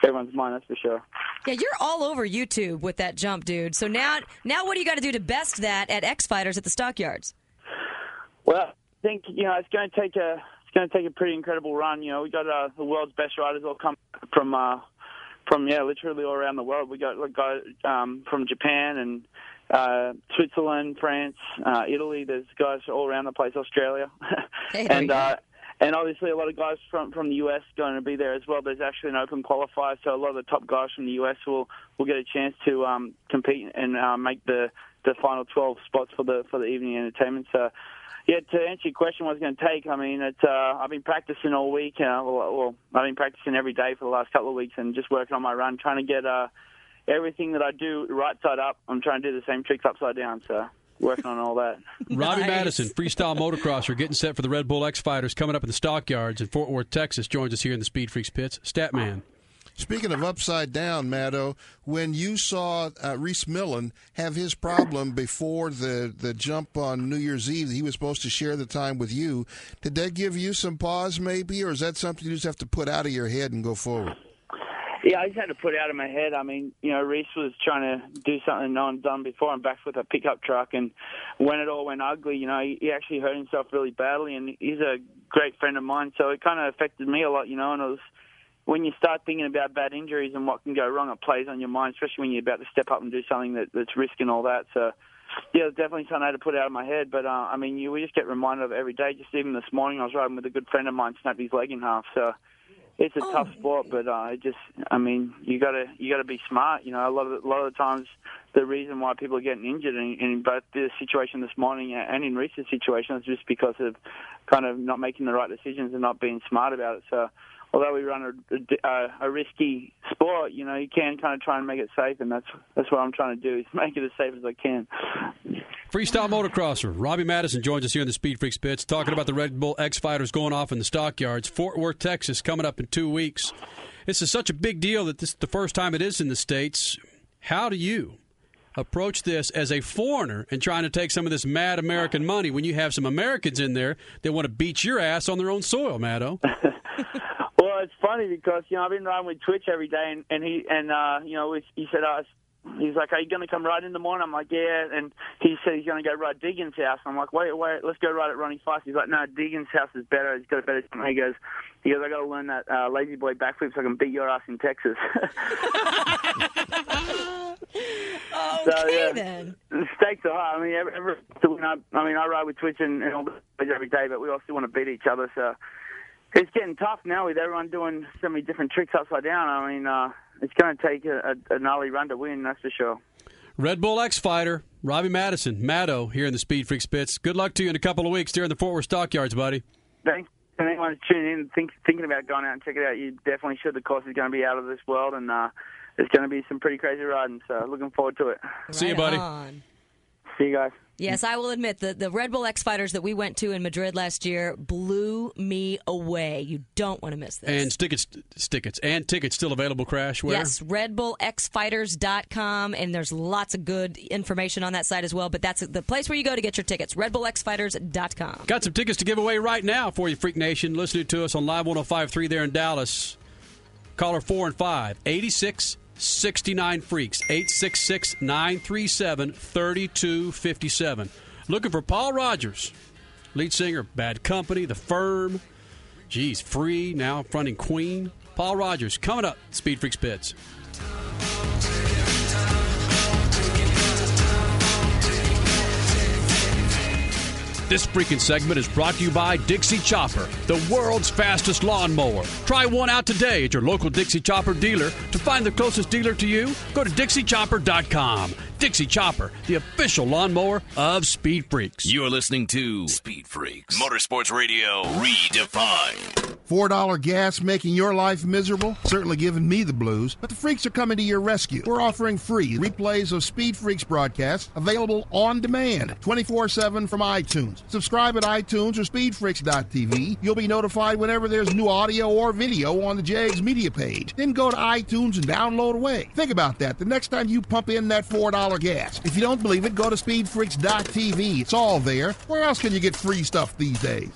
everyone's mind, that's for sure. Yeah, you're all over YouTube with that jump, dude. So now, now what do you got to do to best that at X Fighters at the Stockyards? Well, I think, you know, it's going to take a it's going to take a pretty incredible run. You know, we got uh, the world's best riders all come from uh, from yeah, literally all around the world. We got guys um, from Japan and uh, Switzerland, France, uh, Italy. There's guys all around the place, Australia, hey, and. Uh, And obviously a lot of guys from, from the U S are going to be there as well. There's actually an open qualifier, so a lot of the top guys from the U S will, will get a chance to um, compete and uh, make the, the final twelve spots for the for the evening entertainment. So, yeah, to answer your question, what it's going to take, I mean, it's, uh, I've been practicing all week. Uh, well, well, I've been practicing every day for the last couple of weeks and just working on my run, trying to get uh, everything that I do right side up. I'm trying to do the same tricks upside down, so... Working on all that. Robbie nice. Madison, freestyle motocrosser, getting set for the Red Bull X-Fighters coming up in the Stockyards in Fort Worth, Texas, joins us here in the Speed Freaks pits. Statman. Speaking of upside down, Maddo, when you saw uh, Reese Millen have his problem before the, the jump on New Year's Eve, he was supposed to share the time with you, did that give you some pause maybe, or is that something you just have to put out of your head and go forward? Yeah, I just had to put it out of my head. I mean, you know, Reese was trying to do something no one's done before and back with a pickup truck. And when it all went ugly, you know, he actually hurt himself really badly. And he's a great friend of mine, so it kind of affected me a lot, you know. And it was when you start thinking about bad injuries and what can go wrong, it plays on your mind, especially when you're about to step up and do something that, that's risking all that. So, yeah, it was definitely something I had to put out of my head. But, uh, I mean, you, we just get reminded of it every day. Just even this morning, I was riding with a good friend of mine, snapped his leg in half, so... It's a oh. tough sport, but uh, it just, I mean, you gotta you gotta be smart. You know, a lot of a lot of the times, the reason why people are getting injured in, in both the situation this morning and in recent situations is just because of kind of not making the right decisions and not being smart about it. So, although we run a, a, a risky sport, you know, you can kind of try and make it safe, and that's that's what I'm trying to do is make it as safe as I can. Freestyle motocrosser Robbie Madison joins us here in the Speed Freaks pits, talking about the Red Bull X-Fighters going off in the Stockyards, Fort Worth, Texas, coming up in two weeks. This is such a big deal that this is the first time it is in the States. How do you approach this as a foreigner and trying to take some of this mad American money when you have some Americans in there that want to beat your ass on their own soil, Maddo? Well, it's funny because, you know, I've been riding with Twitch every day, and, and he and uh, you know, he said, oh, it's he's like, are you going to come ride in the morning? I'm like, yeah. And he said he's going to go ride Deegan's house. I'm like, wait, wait, let's go ride at Ronnie Feist. He's like, no, Deegan's house is better. He's got a better time. He goes, he goes, I got to learn that uh, lazy boy backflip so I can beat your ass in Texas. Okay, so, yeah, then. The stakes are high. I mean, every, every, I mean, I ride with Twitch and, and all the boys every day, but we all still want to beat each other. So it's getting tough now with everyone doing so many different tricks upside down. I mean, uh, it's going to take a, a, a gnarly run to win, that's for sure. Red Bull X-Fighter, Robbie Madison, Maddo here in the Speed Freaks pits. Good luck to you in a couple of weeks there in the Fort Worth Stockyards, buddy. Thanks. And anyone tuning in think, thinking about going out and checking it out, you definitely should. The course is going to be out of this world, and uh, it's going to be some pretty crazy riding, so looking forward to it. Right. See you, buddy. On. See you guys. Yes, I will admit, the, the Red Bull X Fighters that we went to in Madrid last year blew me away. You don't want to miss this. And tickets, tickets, and tickets still available, Crash? Where? Yes, Red Bull X Fighters dot com, and there's lots of good information on that site as well, but that's the place where you go to get your tickets, Red Bull X Fighters dot com. Got some tickets to give away right now for you, Freak Nation, listening to us on Live one oh five point three there in Dallas. Caller four and five, eighty-six sixty-nine Freaks, eight six six, nine three seven, three two five seven. Looking for Paul Rodgers, lead singer, Bad Company, The Firm. Geez, Free, now fronting Queen. Paul Rodgers, coming up, Speed Freaks Pits. This freaking segment is brought to you by Dixie Chopper, the world's fastest lawnmower. Try one out today at your local Dixie Chopper dealer. To find the closest dealer to you, go to Dixie Chopper dot com. Dixie Chopper, the official lawnmower of Speed Freaks. You're listening to Speed Freaks, Motorsports Radio Redefined. four dollars gas making your life miserable? Certainly giving me the blues. But the Freaks are coming to your rescue. We're offering free replays of Speed Freaks broadcasts available on demand, twenty-four seven from iTunes. Subscribe at iTunes or speed freaks dot t v. You'll be notified whenever there's new audio or video on the Jags Media page. Then go to iTunes and download away. Think about that the next time you pump in that four dollars gas. If you don't believe it, go to speed freaks dot t v. It's all there. Where else can you get free stuff these days?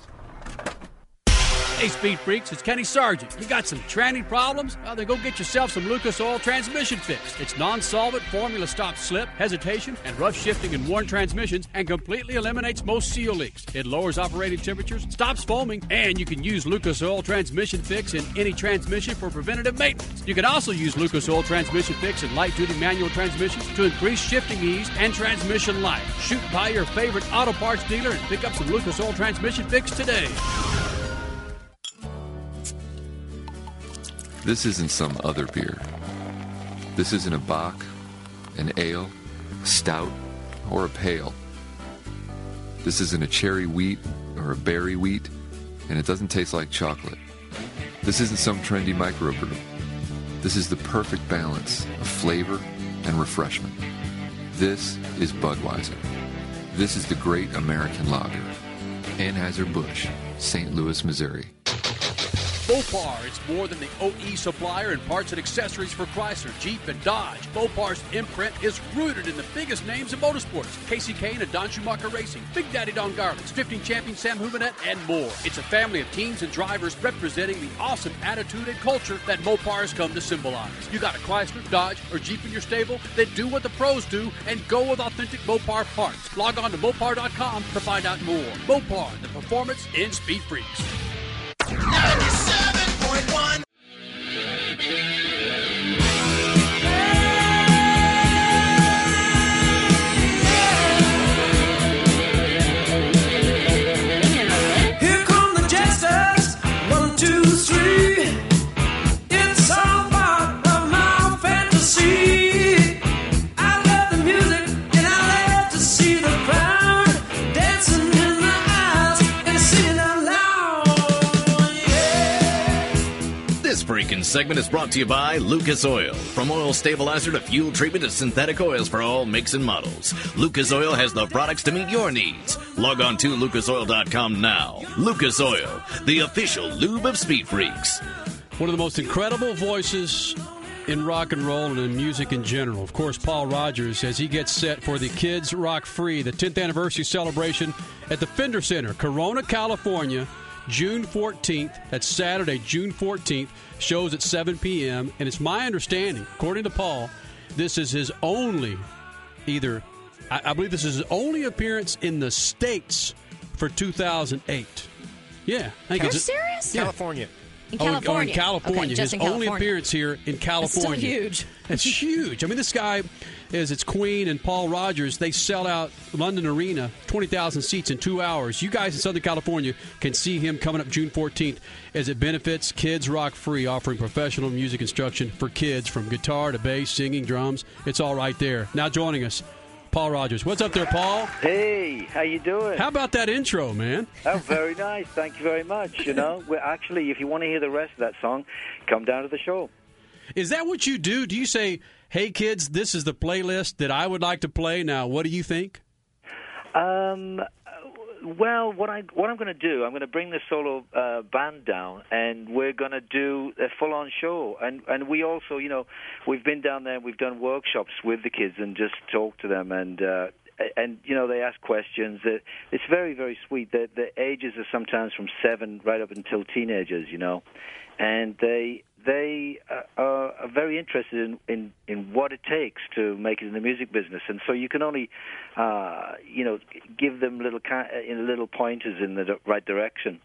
Hey, Speed Freaks, it's Kenny Sargent. You got some tranny problems? Well, then go get yourself some Lucas Oil transmission fixed. Its non-solvent formula stops slip, hesitation, and rough shifting in worn transmissions and completely eliminates most seal leaks. It lowers operating temperatures, stops foaming, and you can use Lucas Oil transmission fix in any transmission for preventative maintenance. You can also use Lucas Oil transmission fix in light-duty manual transmissions to increase shifting ease and transmission life. Shoot by your favorite auto parts dealer and pick up some Lucas Oil transmission fix today. This isn't some other beer. This isn't a bock, an ale, stout, or a pale. This isn't a cherry wheat or a berry wheat, and it doesn't taste like chocolate. This isn't some trendy microbrew. This is the perfect balance of flavor and refreshment. This is Budweiser. This is the great American lager. Anheuser-Busch, Saint Louis, Missouri. Mopar is more than the O E supplier in parts and accessories for Chrysler, Jeep, and Dodge. Mopar's imprint is rooted in the biggest names in motorsports. Kasey Kahne and Don Schumacher Racing, Big Daddy Don Garlitz, fifteen champion Sam Humanet, and more. It's a family of teams and drivers representing the awesome attitude and culture that Mopar has come to symbolize. You got a Chrysler, Dodge, or Jeep in your stable? Then do what the pros do and go with authentic Mopar parts. Log on to Mopar dot com to find out more. Mopar, the performance in Speed Freaks. ninety-seven point one. Here come the jesters, one, two, three. It's all part of my fantasy. I love the music and I love to see the crowd dancing in the eyes and singing out loud. This freaking segment is brought to you by Lucas Oil. From oil stabilizer to fuel treatment to synthetic oils for all makes and models, Lucas Oil has the products to meet your needs. Log on to lucas oil dot com now. Lucas Oil, the official lube of Speed Freaks. One of the most incredible voices in rock and roll and in music in general. Of course, Paul Rodgers, as he gets set for the Kids Rock Free, the tenth anniversary celebration at the Fender Center, Corona, California, June fourteenth. That's Saturday, June fourteenth. Shows at seven p.m. And it's my understanding, according to Paul, this is his only, either, I, I believe this is his only appearance in the States for two thousand eight. Yeah. I think Are you serious? Yeah. California. In California. Oh, in, oh, in California. Okay, his in California. Only appearance here in California. That's still huge. That's huge. I mean, this guy is, it's Queen and Paul Rodgers. They sell out London Arena, twenty thousand seats in two hours. You guys in Southern California can see him coming up June fourteenth as it benefits Kids Rock Free, offering professional music instruction for kids from guitar to bass, singing, drums. It's all right there. Now joining us, Paul Rodgers. What's up there, Paul? Hey, how you doing? How about that intro, man? Oh, very nice. Thank you very much. You know, we're actually, if you want to hear the rest of that song, come down to the show. Is that what you do? Do you say, hey, kids, this is the playlist that I would like to play. Now, what do you think? Um, well, what, I, what I'm going to do, I'm going to bring the solo uh, band down, and we're going to do a full-on show. And, and we also, you know, we've been down there, we've done workshops with the kids and just talked to them, and... Uh, And, you know, they ask questions. It's very, very sweet. The, the ages are sometimes from seven right up until teenagers, you know. And they they are very interested in, in, in what it takes to make it in the music business. And so you can only, uh, you know, give them little little pointers in the right direction.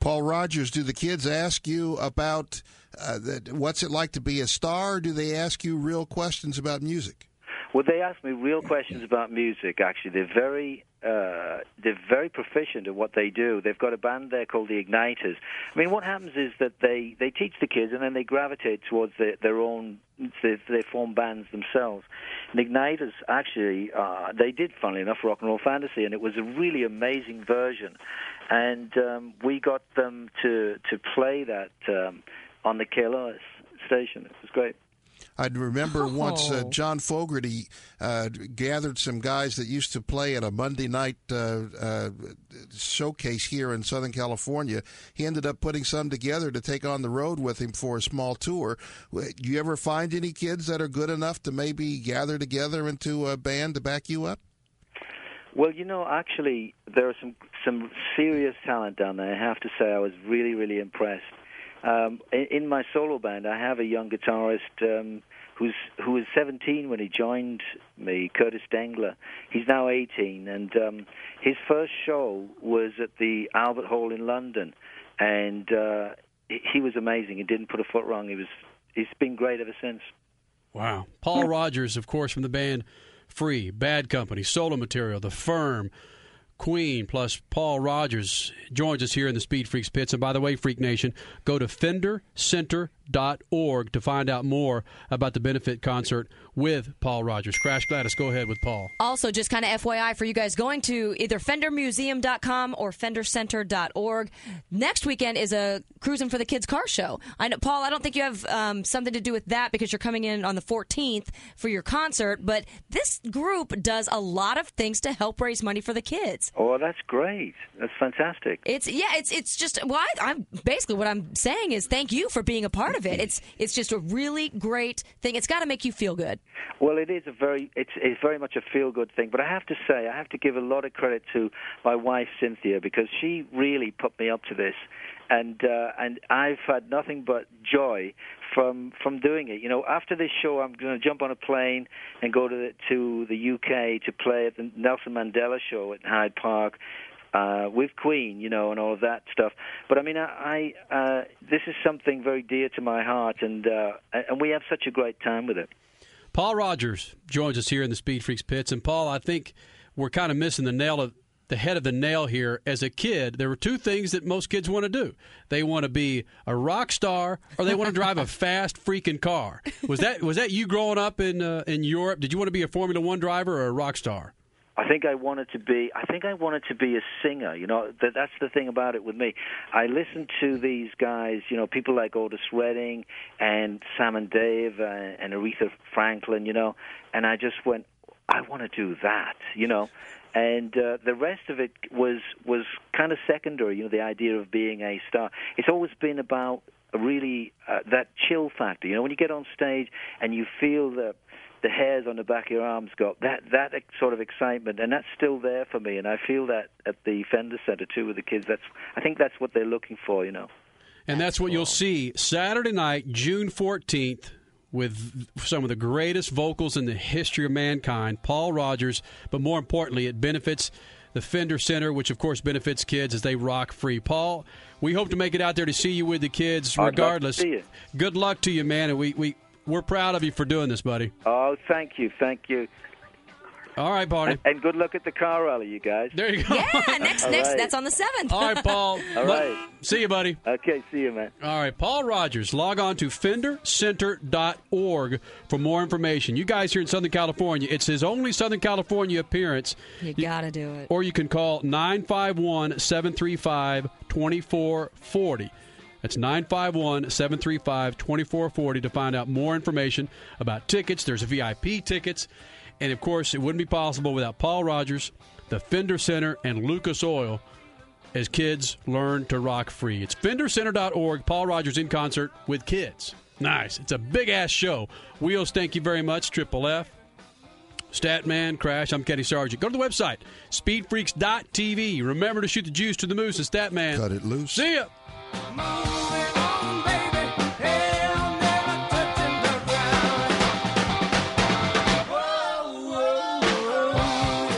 Paul Rodgers, do the kids ask you about uh, what's it like to be a star, or do they ask you real questions about music? Well, they ask me real questions about music, actually. They're very uh, they're very proficient at what they do. They've got a band there called the Igniters. I mean, what happens is that they, they teach the kids, and then they gravitate towards the, their own, they, they form bands themselves. The Igniters, actually, uh, they did, funnily enough, Rock and Roll Fantasy, and it was a really amazing version. And um, we got them to, to play that um, on the K L R S station. It was great. I remember oh. once uh, John Fogerty uh, gathered some guys that used to play at a Monday night uh, uh, showcase here in Southern California. He ended up putting some together to take on the road with him for a small tour. Do you ever find any kids that are good enough to maybe gather together into a band to back you up? Well, you know, actually, there are some, some serious talent down there. I have to say I was really, really impressed. Um, in my solo band, I have a young guitarist um, who's who was seventeen when he joined me, Curtis Dengler. He's now eighteen, and um, his first show was at the Albert Hall in London, and uh, he was amazing. He didn't put a foot wrong. He was he's been great ever since. Wow, Paul yeah. Rodgers, of course, from the band Free, Bad Company, Solo Material, The Firm, Queen, plus Paul Rodgers joins us here in the Speed Freaks Pits. And by the way, Freak Nation, go to fender center dot org to find out more about the benefit concert with Paul Rodgers. Crash Gladys, go ahead with Paul. Also, just kind of F Y I for you guys, going to either fender museum dot com or fender center dot org. Next weekend is a Cruising for the Kids car show. I know, Paul, I don't think you have um, something to do with that because you're coming in on the fourteenth for your concert, but this group does a lot of things to help raise money for the kids. Oh, that's great. That's fantastic. It's yeah, it's it's just well, I, I'm basically what I'm saying is thank you for being a part of it. It's it's just a really great thing. It's got to make you feel good. Well, it is a very it's, it's very much a feel good thing. But I have to say, I have to give a lot of credit to my wife Cynthia because she really put me up to this, and uh, and I've had nothing but joy from from doing it. You know, after this show, I'm going to jump on a plane and go to the, to the U K to play at the Nelson Mandela show at Hyde Park. Uh, with Queen, you know, and all of that stuff. But I mean, I, I uh, this is something very dear to my heart, and uh, and we have such a great time with it. Paul Rodgers joins us here in the Speed Freaks Pits, and Paul, I think we're kind of missing the nail of the head of the nail here. As a kid, there were two things that most kids want to do. They want to be a rock star, or they want to drive a fast freaking car. Was that was that you growing up in uh, in Europe? Did you want to be a Formula One driver or a rock star? I think I wanted to be. I think I wanted to be a singer. You know, that, that's the thing about it with me. I listened to these guys. You know, people like Otis Redding and Sam and Dave and, and Aretha Franklin. You know, and I just went, I want to do that. You know, and uh, the rest of it was was kind of secondary. You know, the idea of being a star. It's always been about really uh, that chill factor. You know, when you get on stage and you feel the the hairs on the back of your arms got that that sort of excitement, and that's still there for me, and I feel that at the Fender Center too with the kids. That's I think that's what they're looking for, you know. And that's, that's what cool. You'll see Saturday night, June fourteenth, with some of the greatest vocals in the history of mankind, Paul Rodgers, but more importantly, it benefits the Fender Center, which, of course, benefits kids as they rock free. Paul, we hope to make it out there to see you with the kids regardless. I'd love to see you. Good luck to you, man, and we... we We're proud of you for doing this, buddy. Oh, thank you, thank you. All right, Barney. And good luck at the car rally, you guys. There you go. Yeah, next, All next, right. That's on the seventh. All right, Paul. All right. See you, buddy. Okay, see you, man. All right, Paul Rodgers. Log on to fender center dot org for more information. You guys here in Southern California, it's his only Southern California appearance. You, you got to do it. Or you can call nine five one, seven three five, two four four zero. That's nine five one, seven three five, two four four zero to find out more information about tickets. There's V I P tickets. And, of course, it wouldn't be possible without Paul Rodgers, the Fender Center, and Lucas Oil as kids learn to rock free. It's fender center dot org, Paul Rodgers in concert with kids. Nice. It's a big-ass show. Wheels, thank you very much. Triple F, Statman, Crash, I'm Kenny Sargent. Go to the website, speed freaks dot t v. Remember to shoot the juice to the moose and Statman. Cut it loose. See ya.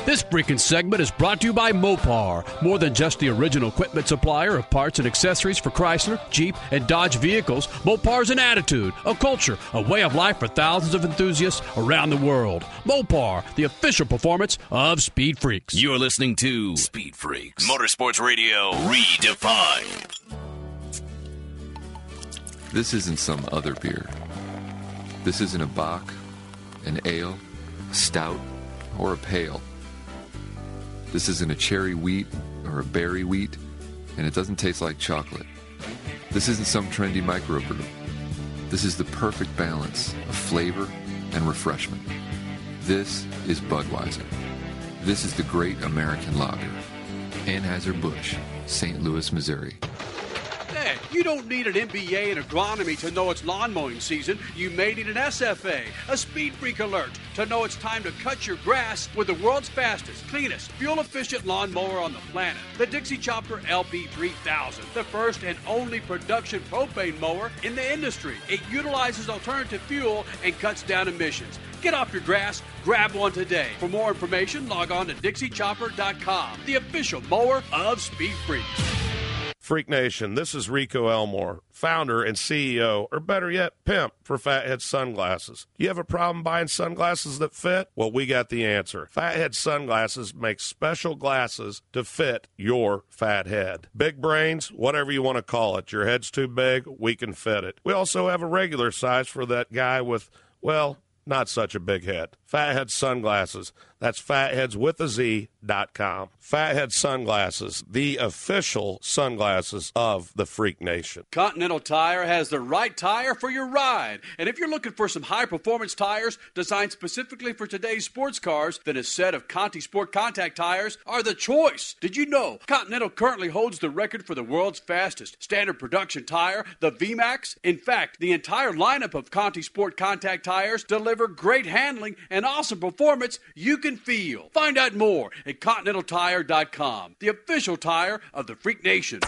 This freaking segment is brought to you by Mopar. More than just the original equipment supplier of parts and accessories for Chrysler, Jeep, and Dodge vehicles, Mopar's an attitude, a culture, a way of life for thousands of enthusiasts around the world. Mopar, the official performance of Speed Freaks. You're listening to Speed Freaks, Motorsports Radio Redefined. This isn't some other beer. This isn't a bock, an ale, stout, or a pale. This isn't a cherry wheat or a berry wheat, and it doesn't taste like chocolate. This isn't some trendy microbrew. This is the perfect balance of flavor and refreshment. This is Budweiser. This is the great American lager. Anheuser-Busch, Saint Louis, Missouri. Hey, you don't need an M B A in agronomy to know it's lawn mowing season. You may need an S F A, a Speed Freak alert, to know it's time to cut your grass with the world's fastest, cleanest, fuel-efficient lawn mower on the planet. The Dixie Chopper L P three thousand, the first and only production propane mower in the industry. It utilizes alternative fuel and cuts down emissions. Get off your grass, grab one today. For more information, log on to dixie chopper dot com, the official mower of Speed Freaks. Freak Nation, this is Rico Elmore, founder and C E O, or better yet, pimp for Fathead Sunglasses. You have a problem buying sunglasses that fit? Well, we got the answer. Fathead Sunglasses makes special glasses to fit your fat head. Big brains, whatever you want to call it. Your head's too big, we can fit it. We also have a regular size for that guy with, well, not such a big head. Fathead Sunglasses. That's fatheads with a z dot com. Fathead Sunglasses, the official sunglasses of the Freak Nation. Continental Tire has the right tire for your ride. And if you're looking for some high-performance tires designed specifically for today's sports cars, then a set of Conti Sport Contact tires are the choice. Did you know Continental currently holds the record for the world's fastest standard production tire, the V MAX? In fact, the entire lineup of Conti Sport Contact tires deliver great handling and awesome performance you can feel. Find out more at continental tire dot com, the official tire of the Freak Nation.